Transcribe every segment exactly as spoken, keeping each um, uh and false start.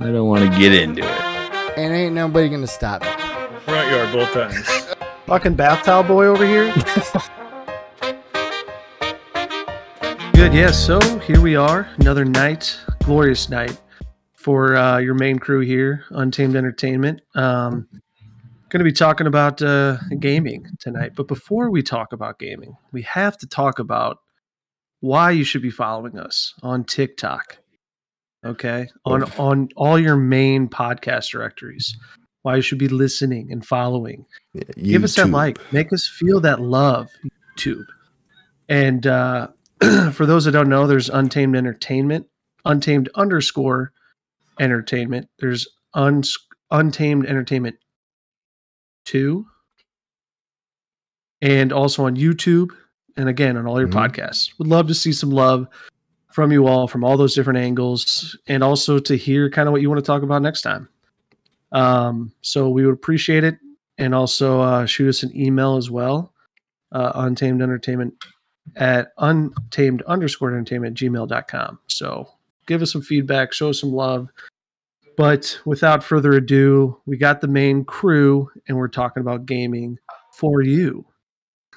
I don't want to get into it. And ain't nobody gonna stop me. Front yard both times. Fucking bath towel boy over here. Good, yeah, so here we are. Another night, glorious night for uh, your main crew here, Untamed Entertainment. Um, going to be talking about uh, gaming tonight. But before we talk about gaming, we have to talk about why you should be following us on TikTok. Okay, on on all your main podcast directories, why you should be listening and following. Yeah, give us that like, make us feel that love, YouTube. And uh, for those that don't know, there's Untamed Entertainment, Untamed underscore Entertainment. There's un- Untamed Entertainment two, and also on YouTube, and again on all your mm-hmm. podcasts. Would love to see some love from you all, from all those different angles, and also to hear kind of what you want to talk about next time. Um, so we would appreciate it. And also uh, shoot us an email as well. Uh, untamed entertainment at untamed underscore entertainment gmail dot com. So give us some feedback, show us some love. But without further ado, we got the main crew and we're talking about gaming for you.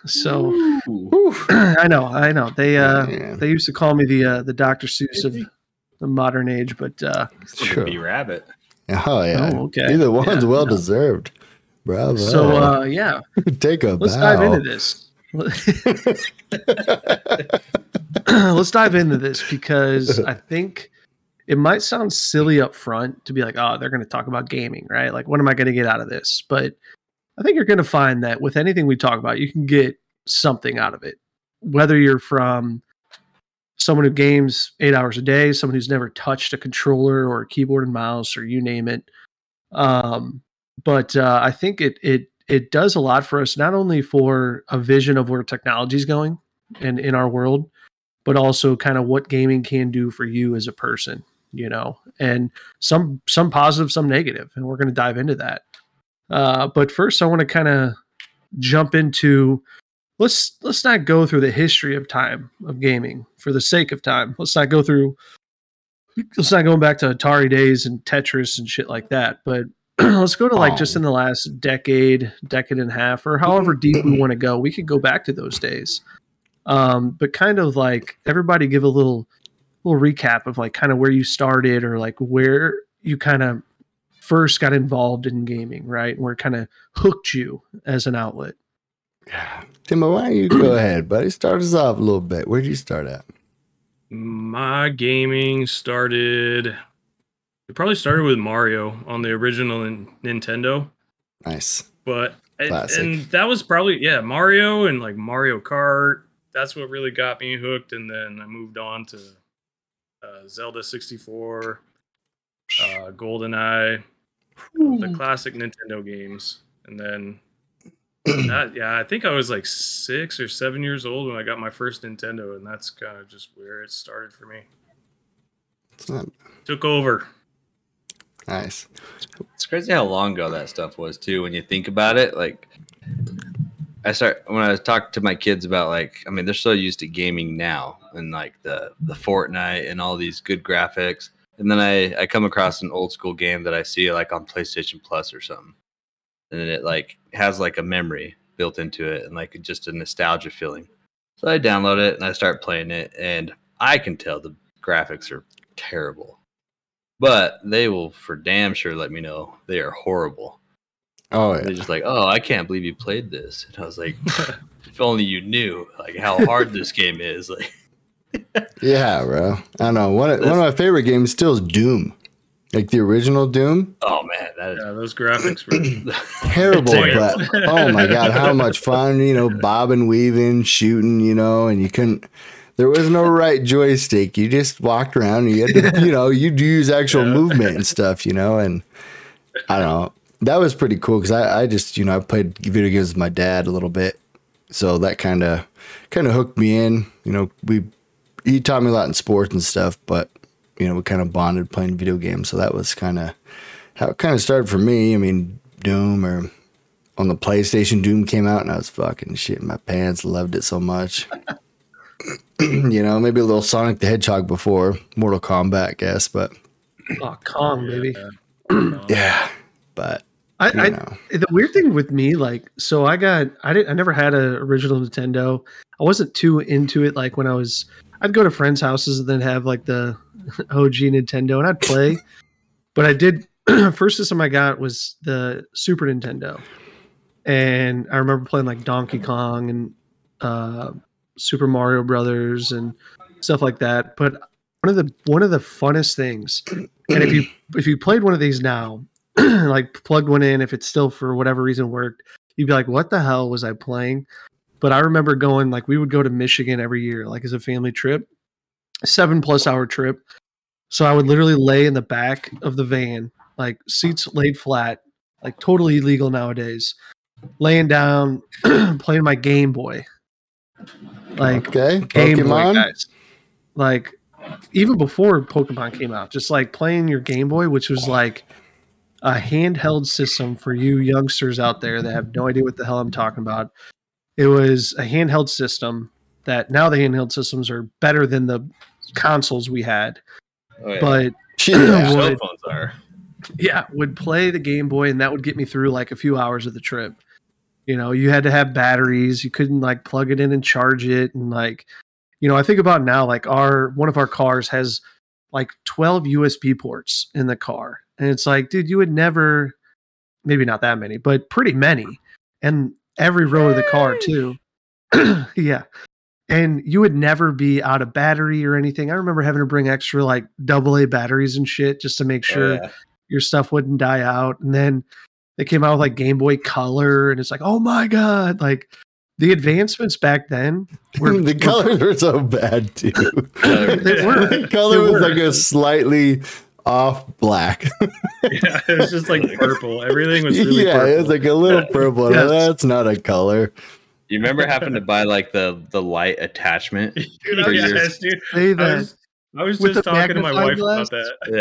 So Ooh. I know, I know. They uh, yeah. they used to call me the uh, the Doctor Seuss of the modern age, but uh, sure. Be Rabbit. Oh yeah, oh, okay. Either one's yeah, well no. deserved, bravo. So uh, yeah, take a let's bow. dive into this. Let's dive into this because I think it might sound silly up front to be like, oh, they're going to talk about gaming, right? Like, what am I going to get out of this? But I think you're going to find that with anything we talk about, you can get something out of it. Whether you're from someone who games eight hours a day, someone who's never touched a controller or a keyboard and mouse, or you name it. Um, but uh, I think it it it does a lot for us, not only for a vision of where technology is going and in our world, but also kind of what gaming can do for you as a person, you know, and some some positive, some negative, and we're going to dive into that. Uh, but first, I want to kind of jump into let's let's not go through the history of time of gaming for the sake of time. Let's not go through. Let's not go back to Atari days and Tetris and shit like that. But let's go to like just in the last decade, decade and a half, or however deep we want to go. We could go back to those days, um, but kind of like everybody give a little little recap of like kind of where you started or like where you kind of first got involved in gaming, right? And where it kind of hooked you as an outlet. Yeah. Timbo, why don't you go ahead, buddy? Start us off a little bit. Where'd you start at? My gaming started, it probably started with Mario on the original in Nintendo. Nice. But, Classic. and that was probably, yeah, Mario and like Mario Kart. That's what really got me hooked. And then I moved on to uh, Zelda sixty-four, uh, Goldeneye. The classic Nintendo games. And then that, yeah, I think I was like six or seven years old when I got my first Nintendo, and that's kind of just where it started for me. It's not... Took over. Nice. It's crazy how long ago that stuff was too. When you think about it, like I start when I talk to my kids about like, I mean, they're so used to gaming now and like the the Fortnite and all these good graphics. And then I, I come across an old school game that I see like on PlayStation Plus or something. And then it like has like a memory built into it and like just a nostalgia feeling. So I download it and I start playing it and I can tell the graphics are terrible. But they will for damn sure let me know they are horrible. Oh, yeah. They're just like, oh, I can't believe you played this. And I was like, if only you knew like how hard this game is. Like yeah, bro. I know. One of, one of my favorite games still is Doom. Like the original Doom. Oh, man. That is... Yeah, those graphics were terrible. But oh, my God. How much fun, you know, bobbing, weaving, shooting, you know, and you couldn't. There was no right joystick. You just walked around and you had to, you know, you do use actual yeah. movement and stuff, you know, and I don't know. That was pretty cool because I, I just, you know, I played video games with my dad a little bit. So that kind of kind of hooked me in. You know, we. He taught me a lot in sports and stuff, but you know we kind of bonded playing video games, so that was kind of how it kind of started for me. I mean, Doom or on the PlayStation, Doom came out, and I was fucking shitting my pants. Loved it so much. You know, maybe a little Sonic the Hedgehog before Mortal Kombat, I guess, but Oh, Kong, yeah, baby. Yeah. yeah. But I, I the weird thing with me, like, so I got I didn't I never had an original Nintendo. I wasn't too into it. Like when I was, I'd go to friends' houses and then have like the O G Nintendo and I'd play. But I did first system I got was the Super Nintendo, and I remember playing like Donkey Kong and uh, Super Mario Brothers and stuff like that. But one of the one of the funnest things, and if you if you played one of these now, like plugged one in, if it's still for whatever reason worked, you'd be like, what the hell was I playing? But I remember going, like, we would go to Michigan every year, like as a family trip, seven plus hour trip. So I would literally lay in the back of the van, like seats laid flat, like totally illegal nowadays, laying down, playing my Game Boy. Like, okay. Game Pokemon. Boy guys. Like, even before Pokemon came out, just like playing your Game Boy, which was like a handheld system for you youngsters out there that have no idea what the hell I'm talking about. It was a handheld system that now the handheld systems are better than the consoles we had. Oh, yeah. But yeah, would, cell phones are. Yeah, would play the Game Boy, and that would get me through like a few hours of the trip. You know, you had to have batteries. You couldn't like plug it in and charge it. And like, you know, I think about now, like our one of our cars has like twelve U S B ports in the car. And it's like, dude, you would never, maybe not that many, but pretty many. And every row of the car, too. Yeah. And you would never be out of battery or anything. I remember having to bring extra, like, double A batteries and shit just to make sure yeah. your stuff wouldn't die out. And then they came out with, like, Game Boy Color. And it's like, oh, my God. Like, the advancements back then were... the colors were so bad, too. They were. The color was, like, a slightly... off black. Yeah, it was just like purple. Everything was really yeah, purple. It was like a little purple. Yes. That's not a color. You remember having to buy like the the light attachment? Dude, for yes, years? Dude. Say that. I was, I was just talking to my wife glass? about that.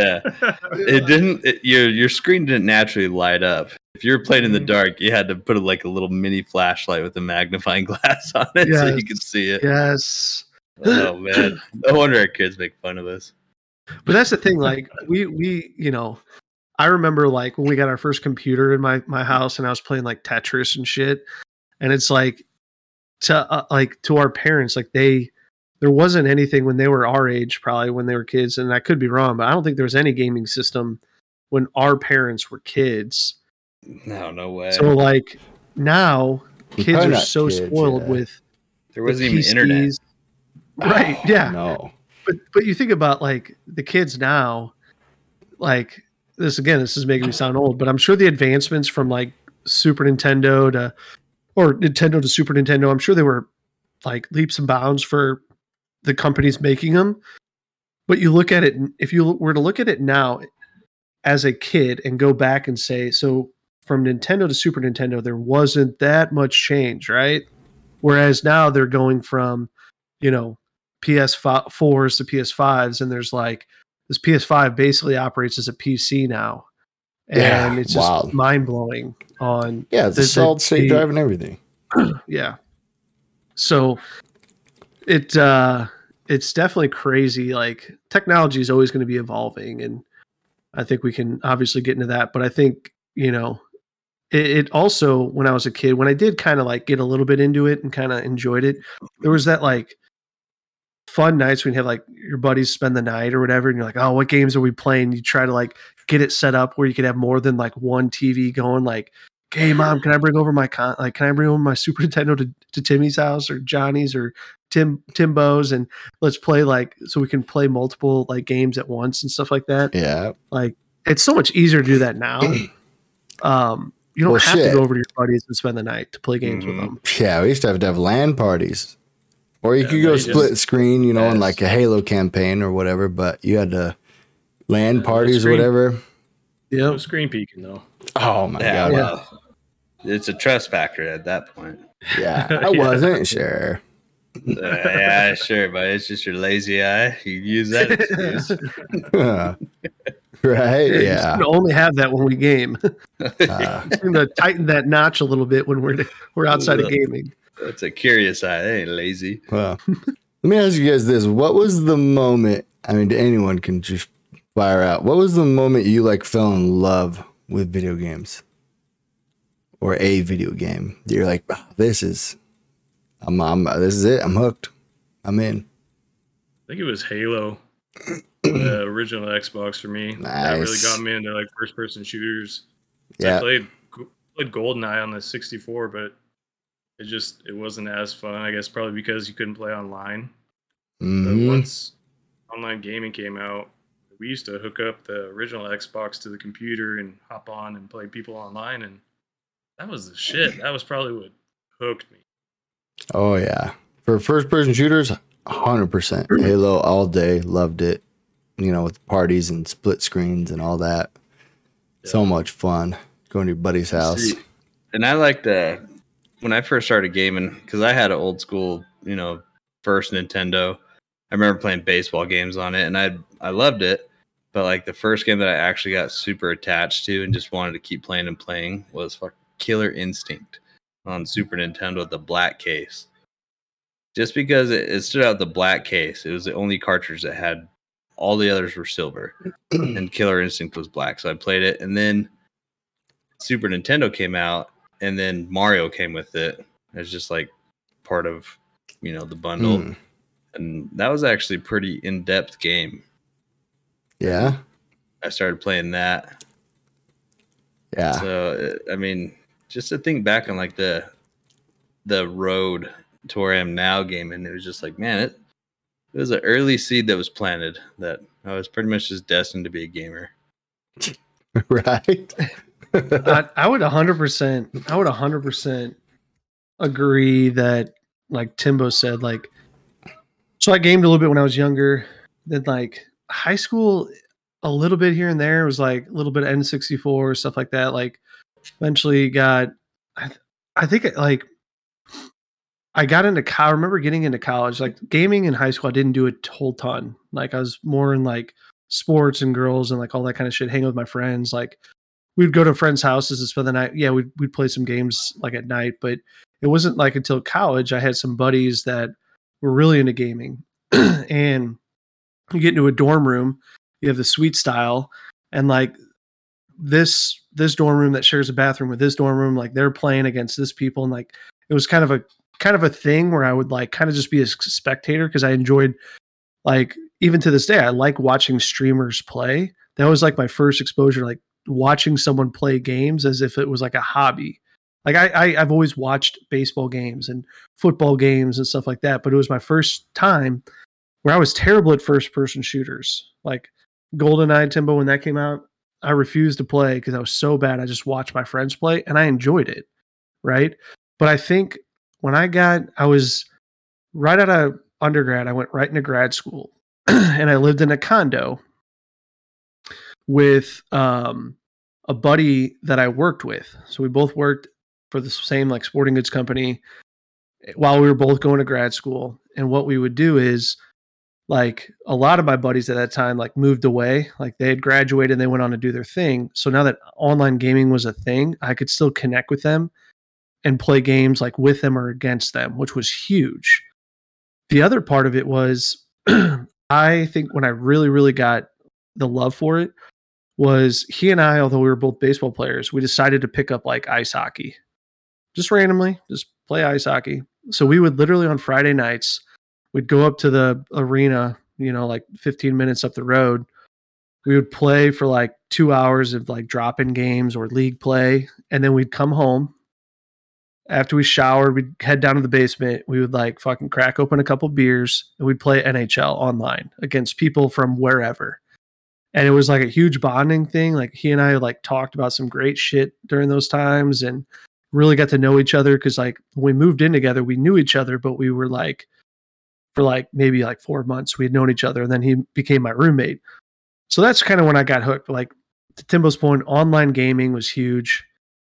Yeah, it didn't. It, your your screen didn't naturally light up. If you were playing in the dark, you had to put a, like a little mini flashlight with a magnifying glass on it yes. so you could see it. Yes. Oh man, no wonder our kids make fun of us. But that's the thing, like we, we, you know, I remember like when we got our first computer in my, my house and I was playing like Tetris and shit. And it's like to uh, like to our parents, like they, there wasn't anything when they were our age, probably when they were kids. And I could be wrong, but I don't think there was any gaming system when our parents were kids. No, no way. So like now kids are so kids, spoiled yeah. with. There wasn't the even internet. Right. Oh, yeah. No. But but you think about like the kids now, like this again, this is making me sound old, but I'm sure the advancements from like Super Nintendo to or Nintendo to Super Nintendo, I'm sure they were like leaps and bounds for the companies making them. But you look at it, if you were to look at it now as a kid and go back and say, so from Nintendo to Super Nintendo, there wasn't that much change, right? Whereas now they're going from, you know, P S fours to P S fives, and there's like this P S five basically operates as a P C now, and yeah, it's just wild. Mind-blowing on yeah the, the solid state drive and everything. Yeah, so it uh it's definitely crazy. Like technology is always going to be evolving, and I think we can obviously get into that, but I think, you know, it, it also, when I was a kid, when I did kind of like get a little bit into it and kind of enjoyed it, there was that like fun nights when you have like your buddies spend the night or whatever, and you're like, oh, what games are we playing? You try to like get it set up where you could have more than like one T V going. Like, hey, mom, can I bring over my con- like, can I bring over my Super Nintendo to, to Timmy's house or Johnny's or Tim Timbo's, and let's play like so we can play multiple like games at once and stuff like that. Yeah, like it's so much easier to do that now. Um, you don't well, have shit. to go over to your buddies and spend the night to play games mm-hmm. with them. Yeah, we used to have to have LAN parties. Or you yeah, could go split just, screen, you know, yes. in like a Halo campaign or whatever, but you had to LAN yeah, parties no or whatever. Yeah, no screen peeking though. Oh my yeah, God. Well, it's a trust factor at that point. Yeah, I yeah. wasn't sure. Uh, yeah, sure, but it's just your lazy eye. You use that excuse. uh, right? Yeah. yeah. You can only have that when we game. Uh, it's going to tighten that notch a little bit when we're, we're outside of gaming. That's a curious eye. That ain't lazy. Well, let me ask you guys this. What was the moment? I mean, anyone can just fire out. What was the moment you like fell in love with video games, or a video game that you're like, this is, I'm, I'm, this is it. I'm hooked. I'm in. I think it was Halo, the original Xbox for me. Nice. That really got me into like first person shooters. Yeah. I played played Goldeneye on the sixty-four, but it just it wasn't as fun. I guess probably because you couldn't play online. Mm-hmm. But once online gaming came out, we used to hook up the original Xbox to the computer and hop on and play people online, and that was the shit. That was probably what hooked me. Oh yeah, for first person shooters, one hundred percent Halo all day. Loved it. You know, with parties and split screens and all that. Yeah. So much fun going to your buddy's house. See, and I like the when I first started gaming, because I had an old school, you know, first Nintendo. I remember playing baseball games on it, and I I loved it. But like the first game that I actually got super attached to and just wanted to keep playing and playing was fuck Killer Instinct on Super Nintendo with the black case. Just because it, it stood out the black case, it was the only cartridge that had. All the others were silver, and Killer Instinct was black. So I played it, and then Super Nintendo came out, and then Mario came with it. It's just like part of, you know, the bundle, mm. and that was actually a pretty in-depth game. Yeah, I started playing that. Yeah. So I mean, just to think back on like the the road to where I am now gaming, it was just like, man, it. It was an early seed that was planted that I was pretty much just destined to be a gamer. Right. I, I would one hundred percent I would one hundred percent agree that, like Timbo said, like, so I gamed a little bit when I was younger. Then like high school, a little bit here and there was like a little bit of N sixty-four, stuff like that. Like eventually got, I, th- I think it, like, I got into college. I remember getting into college, like gaming in high school. I didn't do a whole ton. Like I was more in like sports and girls and like all that kind of shit. Hanging with my friends. Like we'd go to friends' houses and spend the night. Yeah, we'd we'd play some games like at night. But it wasn't like until college I had some buddies that were really into gaming. And you get into a dorm room, you have the suite style, and like this this dorm room that shares a bathroom with this dorm room, like they're playing against this people, and like it was kind of a kind of a thing where I would like kind of just be a spectator. Cause I enjoyed like, even to this day, I like watching streamers play. That was like my first exposure, like watching someone play games as if it was like a hobby. Like I, I I've always watched baseball games and football games and stuff like that. But it was my first time where I was terrible at first person shooters, like Goldeneye, Timbo. When that came out, I refused to play cause I was so bad. I just watched my friends play and I enjoyed it. Right. But I think, when I got, I was right out of undergrad. I went right into grad school and I lived in a condo with um, a buddy that I worked with. So we both worked for the same like sporting goods company while we were both going to grad school. And what we would do is like a lot of my buddies at that time, like moved away, like they had graduated and they went on to do their thing. So now that online gaming was a thing, I could still connect with them and play games like with them or against them, which was huge. The other part of it was, I think when I really, really got the love for it was he and I, although we were both baseball players, we decided to pick up like ice hockey, just randomly, just play ice hockey. So we would literally on Friday nights, we'd go up to the arena, you know, like fifteen minutes up the road. We would play for like two hours of like drop-in games or league play. And then we'd come home. After we showered, we'd head down to the basement. We would like fucking crack open a couple beers and we'd play N H L online against people from wherever. And it was like a huge bonding thing. Like he and I like talked about some great shit during those times and really got to know each other. Cause like when we moved in together, we knew each other, but we were like, for like maybe like four months, we had known each other. And then he became my roommate. So that's kind of when I got hooked. Like to Timbo's point, online gaming was huge,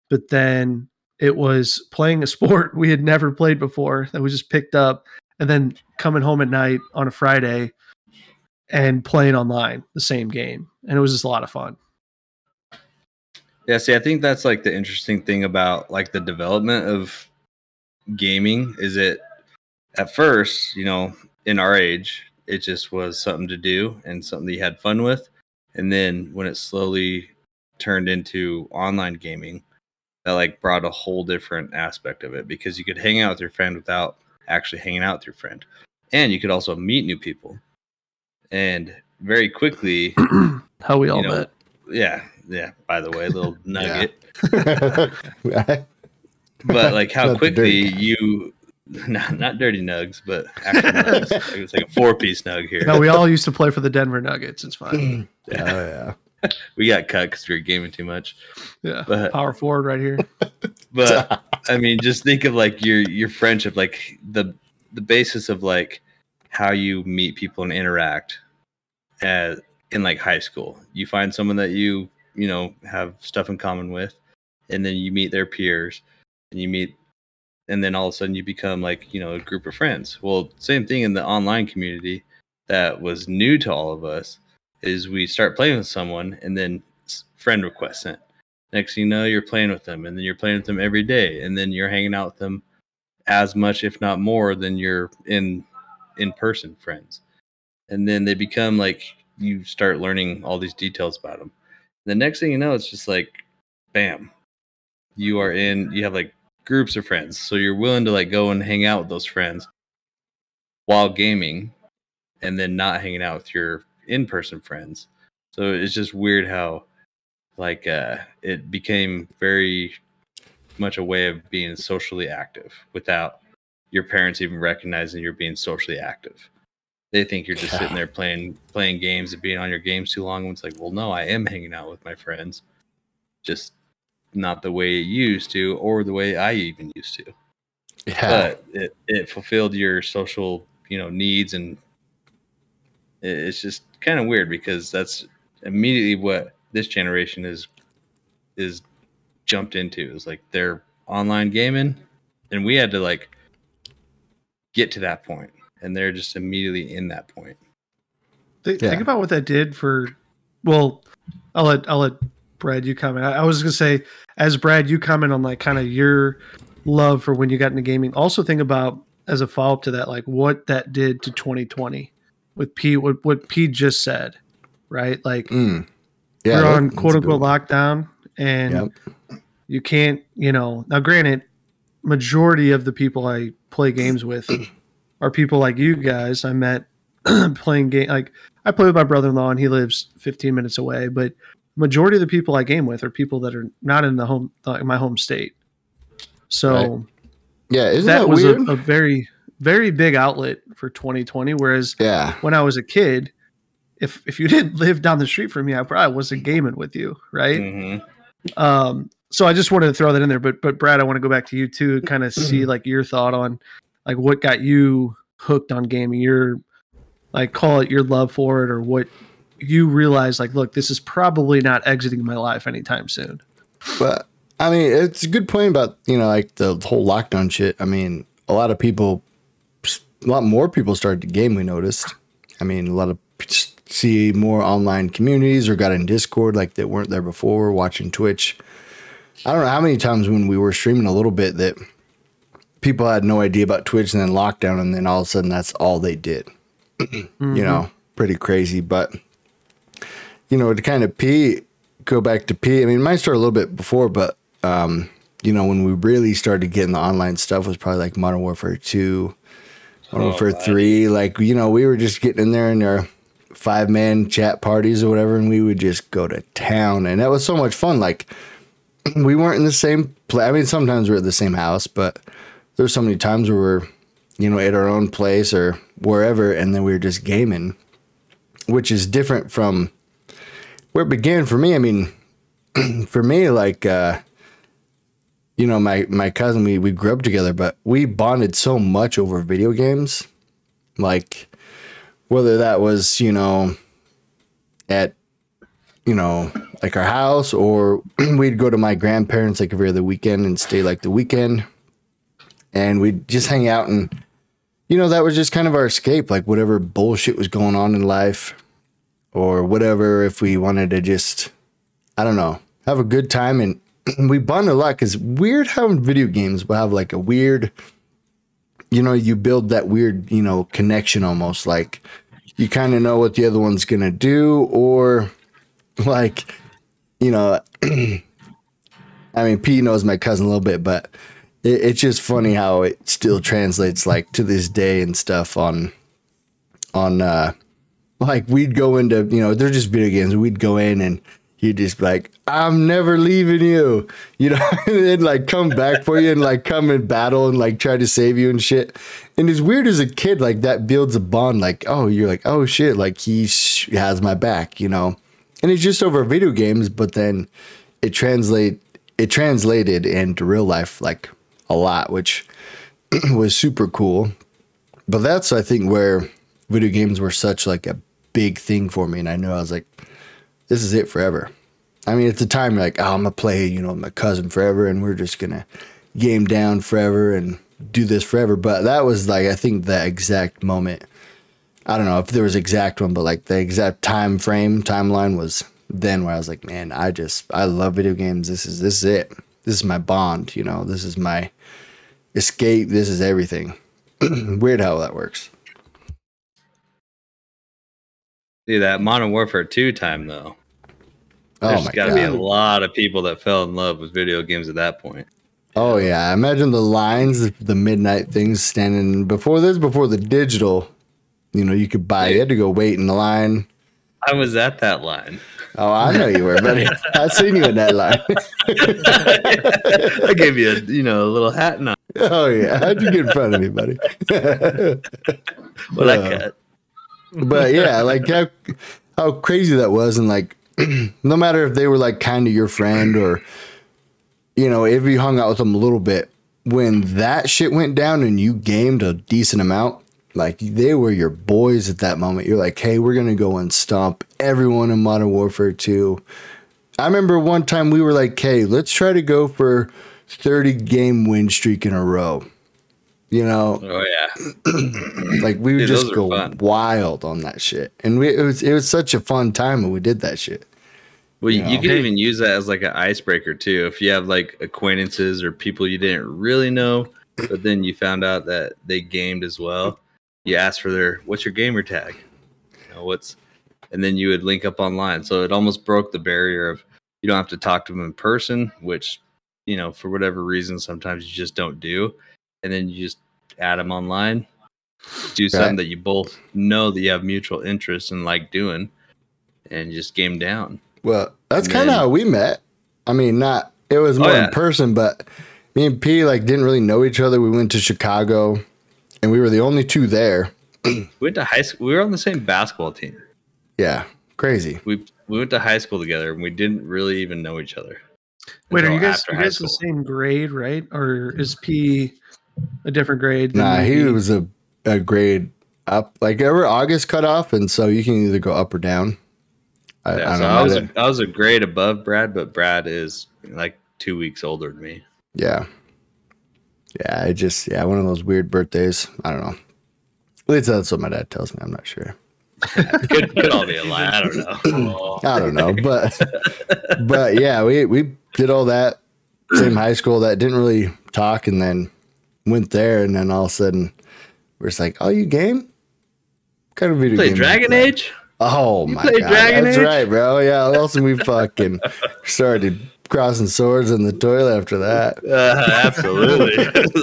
but then it was playing a sport we had never played before that we just picked up and then coming home at night on a Friday and playing online the same game. And it was just a lot of fun. Yeah. See, I think that's like the interesting thing about like the development of gaming is it at first, you know, in our age, it just was something to do and something that you had fun with. And then when it slowly turned into online gaming, that like brought a whole different aspect of it, because you could hang out with your friend without actually hanging out with your friend. And you could also meet new people. And very quickly... How we all know, met. Yeah. Yeah. By the way, a little nugget. But like how not quickly you... Not, not dirty nugs, but actual nugs. It's like a four-piece nug here. No, we all used to play for the Denver Nuggets. It's fine. Yeah. Oh, yeah. We got cut because we were gaming too much. Yeah. But, power forward right here. But, I mean, just think of, like, your your friendship, like, the the basis of, like, how you meet people and interact at, in, like, high school. You find someone that you, you know, have stuff in common with, and then you meet their peers, and you meet... And then all of a sudden you become like, you know, a group of friends. Well, same thing in the online community that was new to all of us is we start playing with someone and then friend requests sent. Next thing you know, you're playing with them, and then you're playing with them every day. And then you're hanging out with them as much, if not more, than you're in in-person friends. And then they become like, you start learning all these details about them. The next thing you know, it's just like, bam, you are in, you have like, groups of friends, so you're willing to like go and hang out with those friends while gaming, and then not hanging out with your in-person friends. So it's just weird how like uh it became very much a way of being socially active without your parents even recognizing you're being socially active. They think you're just yeah. sitting there playing playing games and being on your games too long, and it's like, well, no, I am hanging out with my friends, just not the way it used to, or the way I even used to. Yeah. But it, it fulfilled your social, you know, needs, and it's just kind of weird because that's immediately what this generation is is jumped into. It's like they're online gaming, and we had to like get to that point, and they're just immediately in that point. Think, yeah. think about what that did for. Well, I'll let I'll let. Brad, you comment. I was going to say, as Brad, you comment on like kind of your love for when you got into gaming. Also think about, as a follow-up to that, like what that did to twenty twenty with P, what, what P just said, right? Like mm. yeah, we're on quote unquote lockdown, and yep. you can't, you know, now granted, majority of the people I play games with are people like you guys I met playing game. Like I play with my brother-in-law, and he lives fifteen minutes away, but majority of the people I game with are people that are not in the home, in my home state. So, right. yeah, isn't that, that was weird? A, a very, very big outlet for twenty twenty. Whereas, yeah. when I was a kid, if if you didn't live down the street from me, I probably wasn't gaming with you, right? Mm-hmm. Um, so I just wanted to throw that in there. But but Brad, I want to go back to you too, and kind of see like your thought on like what got you hooked on gaming. Your like call it your love for it, or what. You realize, like, look, this is probably not exiting my life anytime soon. But I mean, it's a good point about, you know, like the whole lockdown shit. I mean, a lot of people, a lot more people started to game. We noticed. I mean, a lot of see more online communities or got in Discord like that weren't there before. Watching Twitch. I don't know how many times when we were streaming a little bit that people had no idea about Twitch, and then lockdown, and then all of a sudden that's all they did. Mm-hmm. You know, pretty crazy, but. You know, to kind of P, go back to P. I mean, mine started a little bit before, but, um, you know, when we really started getting the online stuff was probably like Modern Warfare two, Modern oh, Warfare right. three. Like, you know, we were just getting in there in our five-man chat parties or whatever, and we would just go to town. And that was so much fun. Like, we weren't in the same place. I mean, sometimes we were at the same house, but there's so many times where we're, you know, at our own place or wherever, and then we were just gaming, which is different from... Where it began for me, I mean, for me, like, uh, you know, my, my cousin, we, we grew up together, but we bonded so much over video games. Like, whether that was, you know, at, you know, like our house, or we'd go to my grandparents like every other weekend and stay like the weekend. And we'd just hang out, and, you know, that was just kind of our escape, like whatever bullshit was going on in life. Or whatever, if we wanted to just, I don't know, have a good time. And we bond a lot, because weird how video games will have like a weird, you know, you build that weird, you know, connection almost. Like you kind of know what the other one's going to do, or like, you know, I mean, P knows my cousin a little bit, but it, it's just funny how it still translates like to this day and stuff on, on, uh, like we'd go into, you know, they're just video games. We'd go in and he'd just be like, I'm never leaving you, you know, and then like come back for you and like come and battle and like try to save you and shit. And as weird as a kid, like that builds a bond. Like, oh, you're like, oh shit, like he sh- has my back, you know. And it's just over video games, but then it translate it translated into real life like a lot, which was super cool. But that's, I think, where video games were such like a big thing for me, and I knew I was like, this is it forever. I mean, at the time, you're like, oh, I'm gonna play, you know, my cousin forever, and we're just gonna game down forever and do this forever. But that was like, I think, the exact moment. I don't know if there was exact one, but like the exact time frame timeline was then, where I was like, man, I just I love video games. This is this is it. This is my bond. You know, this is my escape. This is everything. Weird how that works. See, that Modern Warfare two time, though. Oh, there's got to be a lot of people that fell in love with video games at that point. Oh, yeah. Imagine the lines, the midnight things standing before this, before the digital. You know, you could buy, you had to go wait in the line. I was at that line. Oh, I know you were, buddy. I've seen you in that line. I gave you a, you know, a little hat nod. Oh, yeah. How'd you get in front of me, buddy? Well, I cut. But yeah, like how, how crazy that was. And like, no matter if they were like kind of your friend or, you know, if you hung out with them a little bit, when that shit went down and you gamed a decent amount, like they were your boys at that moment. You're like, hey, we're going to go and stomp everyone in Modern Warfare two. I remember one time we were like, hey, let's try to go for thirty game win streak in a row. You know, oh yeah, like we would Dude, just go fun. wild on that shit, and we it was it was such a fun time when we did that shit. Well, you, you can even use that as like an icebreaker too, if you have like acquaintances or people you didn't really know, but then you found out that they gamed as well. You ask for their what's your gamer tag, you know, what's, and then you would link up online. So it almost broke the barrier of you don't have to talk to them in person, which, you know, for whatever reason sometimes you just don't do. And then you just add them online, do right. something that you both know that you have mutual interest in, like doing, and just game down. Well, that's kind of how we met. I mean, not it was more oh, yeah. in person, but me and P like didn't really know each other. We went to Chicago, and we were the only two there. We went to high school. We were on the same basketball team. Yeah, crazy. We we went to high school together, and we didn't really even know each other. Wait, are you guys you guys the same grade, right? Or is P a different grade? Nah, he be. was a, a grade up. Like ever August cut off, and so you can either go up or down. I, yeah, I, don't so know I was a, I was a grade above Brad, but Brad is like two weeks older than me. Yeah, yeah. I just yeah, one of those weird birthdays. I don't know. At least that's what my dad tells me. I'm not sure. could, could all be a lie. I don't know. Oh. I don't know, but but yeah, we we did all that same high school. That didn't really talk, and then went there, and then all of a sudden we're just like, oh, you game? What kind of video play game? Dragon play? Age? Oh, you my God. Dragon That's Age? Right, bro. Yeah, also we fucking started crossing swords in the toilet after that. Uh, absolutely. Let's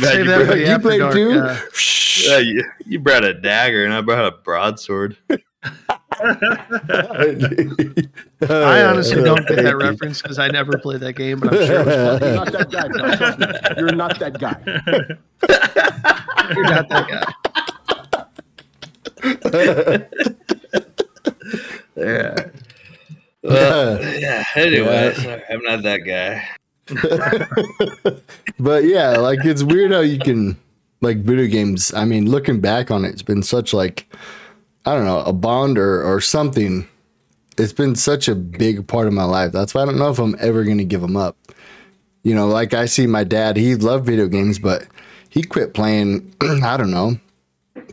say you that brought, you played dark, Doom? Yeah. uh, you, you brought a dagger, and I brought a broadsword. I honestly don't get that reference because I never played that game, but I'm sure it was funny. You're not that guy. No, you're not that guy. You're not that guy. Yeah. Well, yeah. Anyway, yeah. I'm not that guy. But yeah, like it's weird how you can like video games. I mean, looking back on it, it's been such like, I don't know, a bond or, or something. It's been such a big part of my life. That's why I don't know if I'm ever going to give them up. You know, like I see my dad, he loved video games, but he quit playing, I don't know,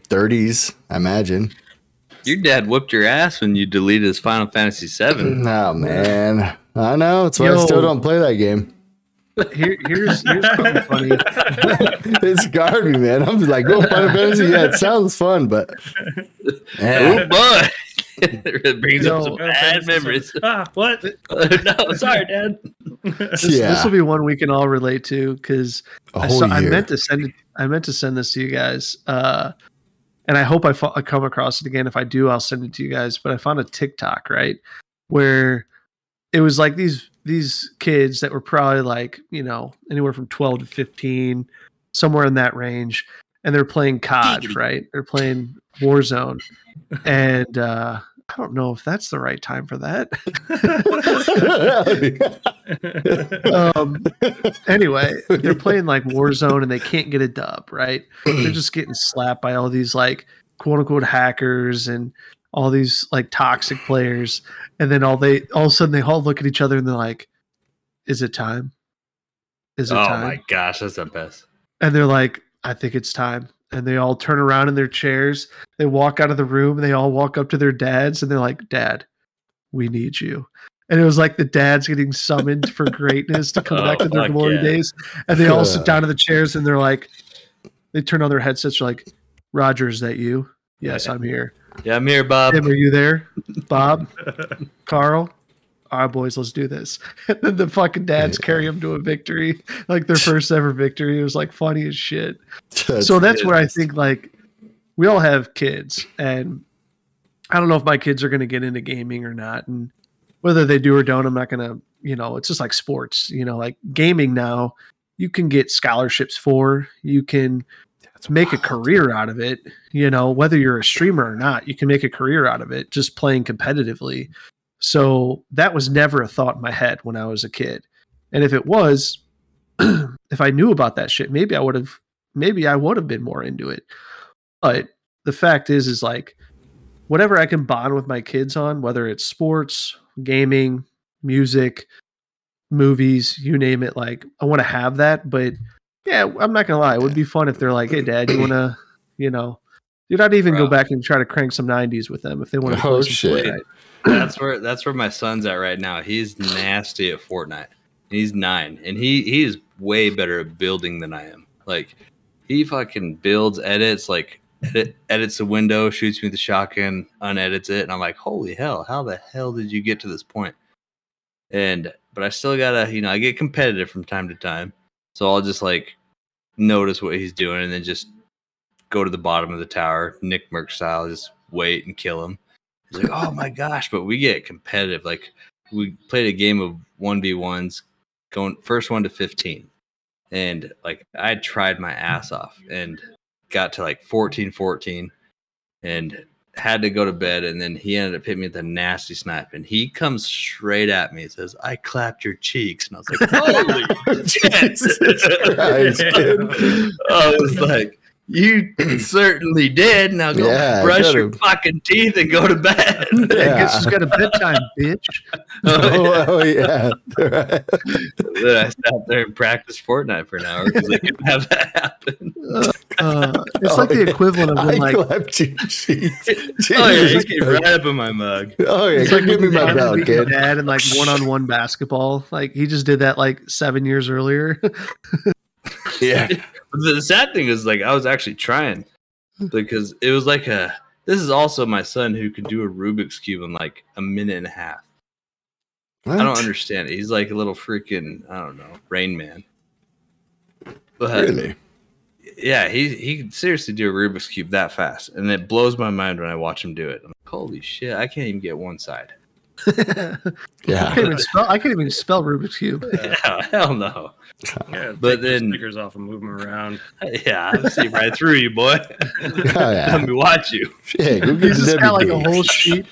thirties, I imagine. Your dad whooped your ass when you deleted his Final Fantasy seven. Oh, man. I know. That's why Yo. I still don't play that game. Here, here's here's something funny. It's scarred me, man. I'm just like, oh, Final Fantasy. Yeah, it sounds fun, but. Oh, boy. It brings no, up some bad memories. Ah, what? No, sorry, Dad. This, yeah. this will be one we can all relate to because I, I meant to send it, I meant to send this to you guys, uh, and I hope I, fo- I come across it again. If I do, I'll send it to you guys. But I found a TikTok right where it was like these these kids that were probably like you know anywhere from twelve to fifteen, somewhere in that range, and they're playing C O D, right? They're playing Warzone. And uh, I don't know if that's the right time for that. um, anyway, they're playing like Warzone and they can't get a dub, right? They're just getting slapped by all these like quote unquote hackers and all these like toxic players. And then all they all of a sudden they all look at each other and they're like, "Is it time? Is it oh time?" Oh my gosh, that's the best. And they're like, "I think it's time." And they all turn around in their chairs. They walk out of the room. And they all walk up to their dads. And they're like, "Dad, we need you." And it was like the dad's getting summoned for greatness to come oh, back to their glory yeah. days. And they all uh. sit down in the chairs. And they're like, they turn on their headsets. They're like, "Roger, is that you?" "Yes, yeah. I'm here." "Yeah, I'm here, Bob." "Tim, are you there?" "Bob." "Carl." "All right, boys, let's do this." And then the fucking dads yeah. carry them to a victory, like their first ever victory. It was like funny as shit. That's so that's where I think like we all have kids, and I don't know if my kids are going to get into gaming or not, and whether they do or don't, I'm not going to, you know, it's just like sports, you know, like gaming now you can get scholarships for, you can that's make wild. a career out of it. You know, whether you're a streamer or not, you can make a career out of it just playing competitively. So that was never a thought in my head when I was a kid. And if it was, if I knew about that shit, maybe I would have, maybe I would have been more into it. But the fact is, is like whatever I can bond with my kids on, whether it's sports, gaming, music, movies, you name it, like I want to have that. But yeah, I'm not going to lie. It would be fun if they're like, "Hey, Dad, you want to, you know, dude, I'd even Bro. go back and try to crank some nineties with them if they want to." Oh, shit. Fortnite. That's where that's where my son's at right now. He's nasty at Fortnite. He's nine, and he, he is way better at building than I am. Like, he fucking builds, edits, like edit, edits the window, shoots me with the shotgun, unedits it, and I'm like, holy hell, how the hell did you get to this point? And but I still gotta, you know, I get competitive from time to time, so I'll just like notice what he's doing, and then just go to the bottom of the tower, Nick Mercs style, just wait and kill him. Like, oh my gosh, but we get competitive. Like, we played a game of one v ones, going first one to fifteen, and like I tried my ass off and got to like fourteen fourteen and had to go to bed. And then he ended up hitting me with a nasty snipe, and he comes straight at me and says, "I clapped your cheeks." And I was like, holy shit. I was like, "You certainly did. Now go yeah, brush your fucking teeth and go to bed." Yeah. I guess she's got a bedtime, bitch. oh, oh, yeah. Right. Then I sat there and practiced Fortnite for an hour because I couldn't have that happen. Uh, uh, it's oh, like the yeah. equivalent of when, I like, clapped your cheeks. Oh, yeah, you came right up in my mug. Oh, yeah. It's like give me my belt, kid. Dad and like one on one basketball. Like, he just did that like seven years earlier. Yeah. The sad thing is, like, I was actually trying, because it was like a, this is also my son who could do a Rubik's Cube in like a minute and a half. What? I don't understand it. He's like a little freaking, I don't know, Rain Man. But really? Yeah, he, he could seriously do a Rubik's Cube that fast. And it blows my mind when I watch him do it. I'm like, holy shit, I can't even get one side. Yeah, I can't even spell, I can't even spell Rubik's Cube. Yeah, hell no. Yeah, but then the stickers off and move them around. Yeah, I'll see right through you, boy. Oh, yeah. Let me watch you. Yeah, he's just got like a whole sheet.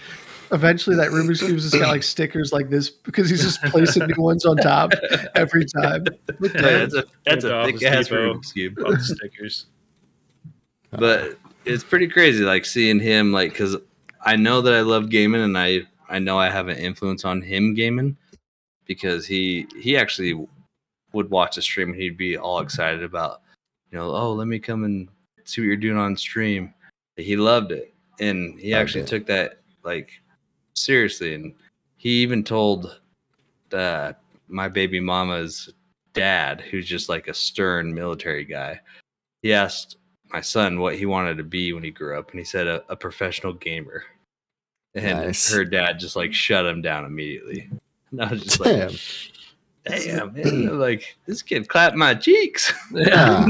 Eventually, that Rubik's Cube's just got like stickers like this because he's just placing new ones on top every time. Yeah, that's a, that's a thick ass Rubik's Cube. All the stickers. But it's pretty crazy, like seeing him, like, because I know that I love gaming, and I. I know I have an influence on him gaming, because he he actually would watch a stream and he'd be all excited about, you know, "Oh, let me come and see what you're doing on stream." He loved it. And he loved actually it. took that like seriously. And he even told uh, my baby mama's dad, who's just like a stern military guy, he asked my son what he wanted to be when he grew up. And he said, a, a professional gamer. And nice. Her dad just like shut him down immediately. And I was just damn. like, damn, man. Like, this kid clapped my cheeks. Yeah.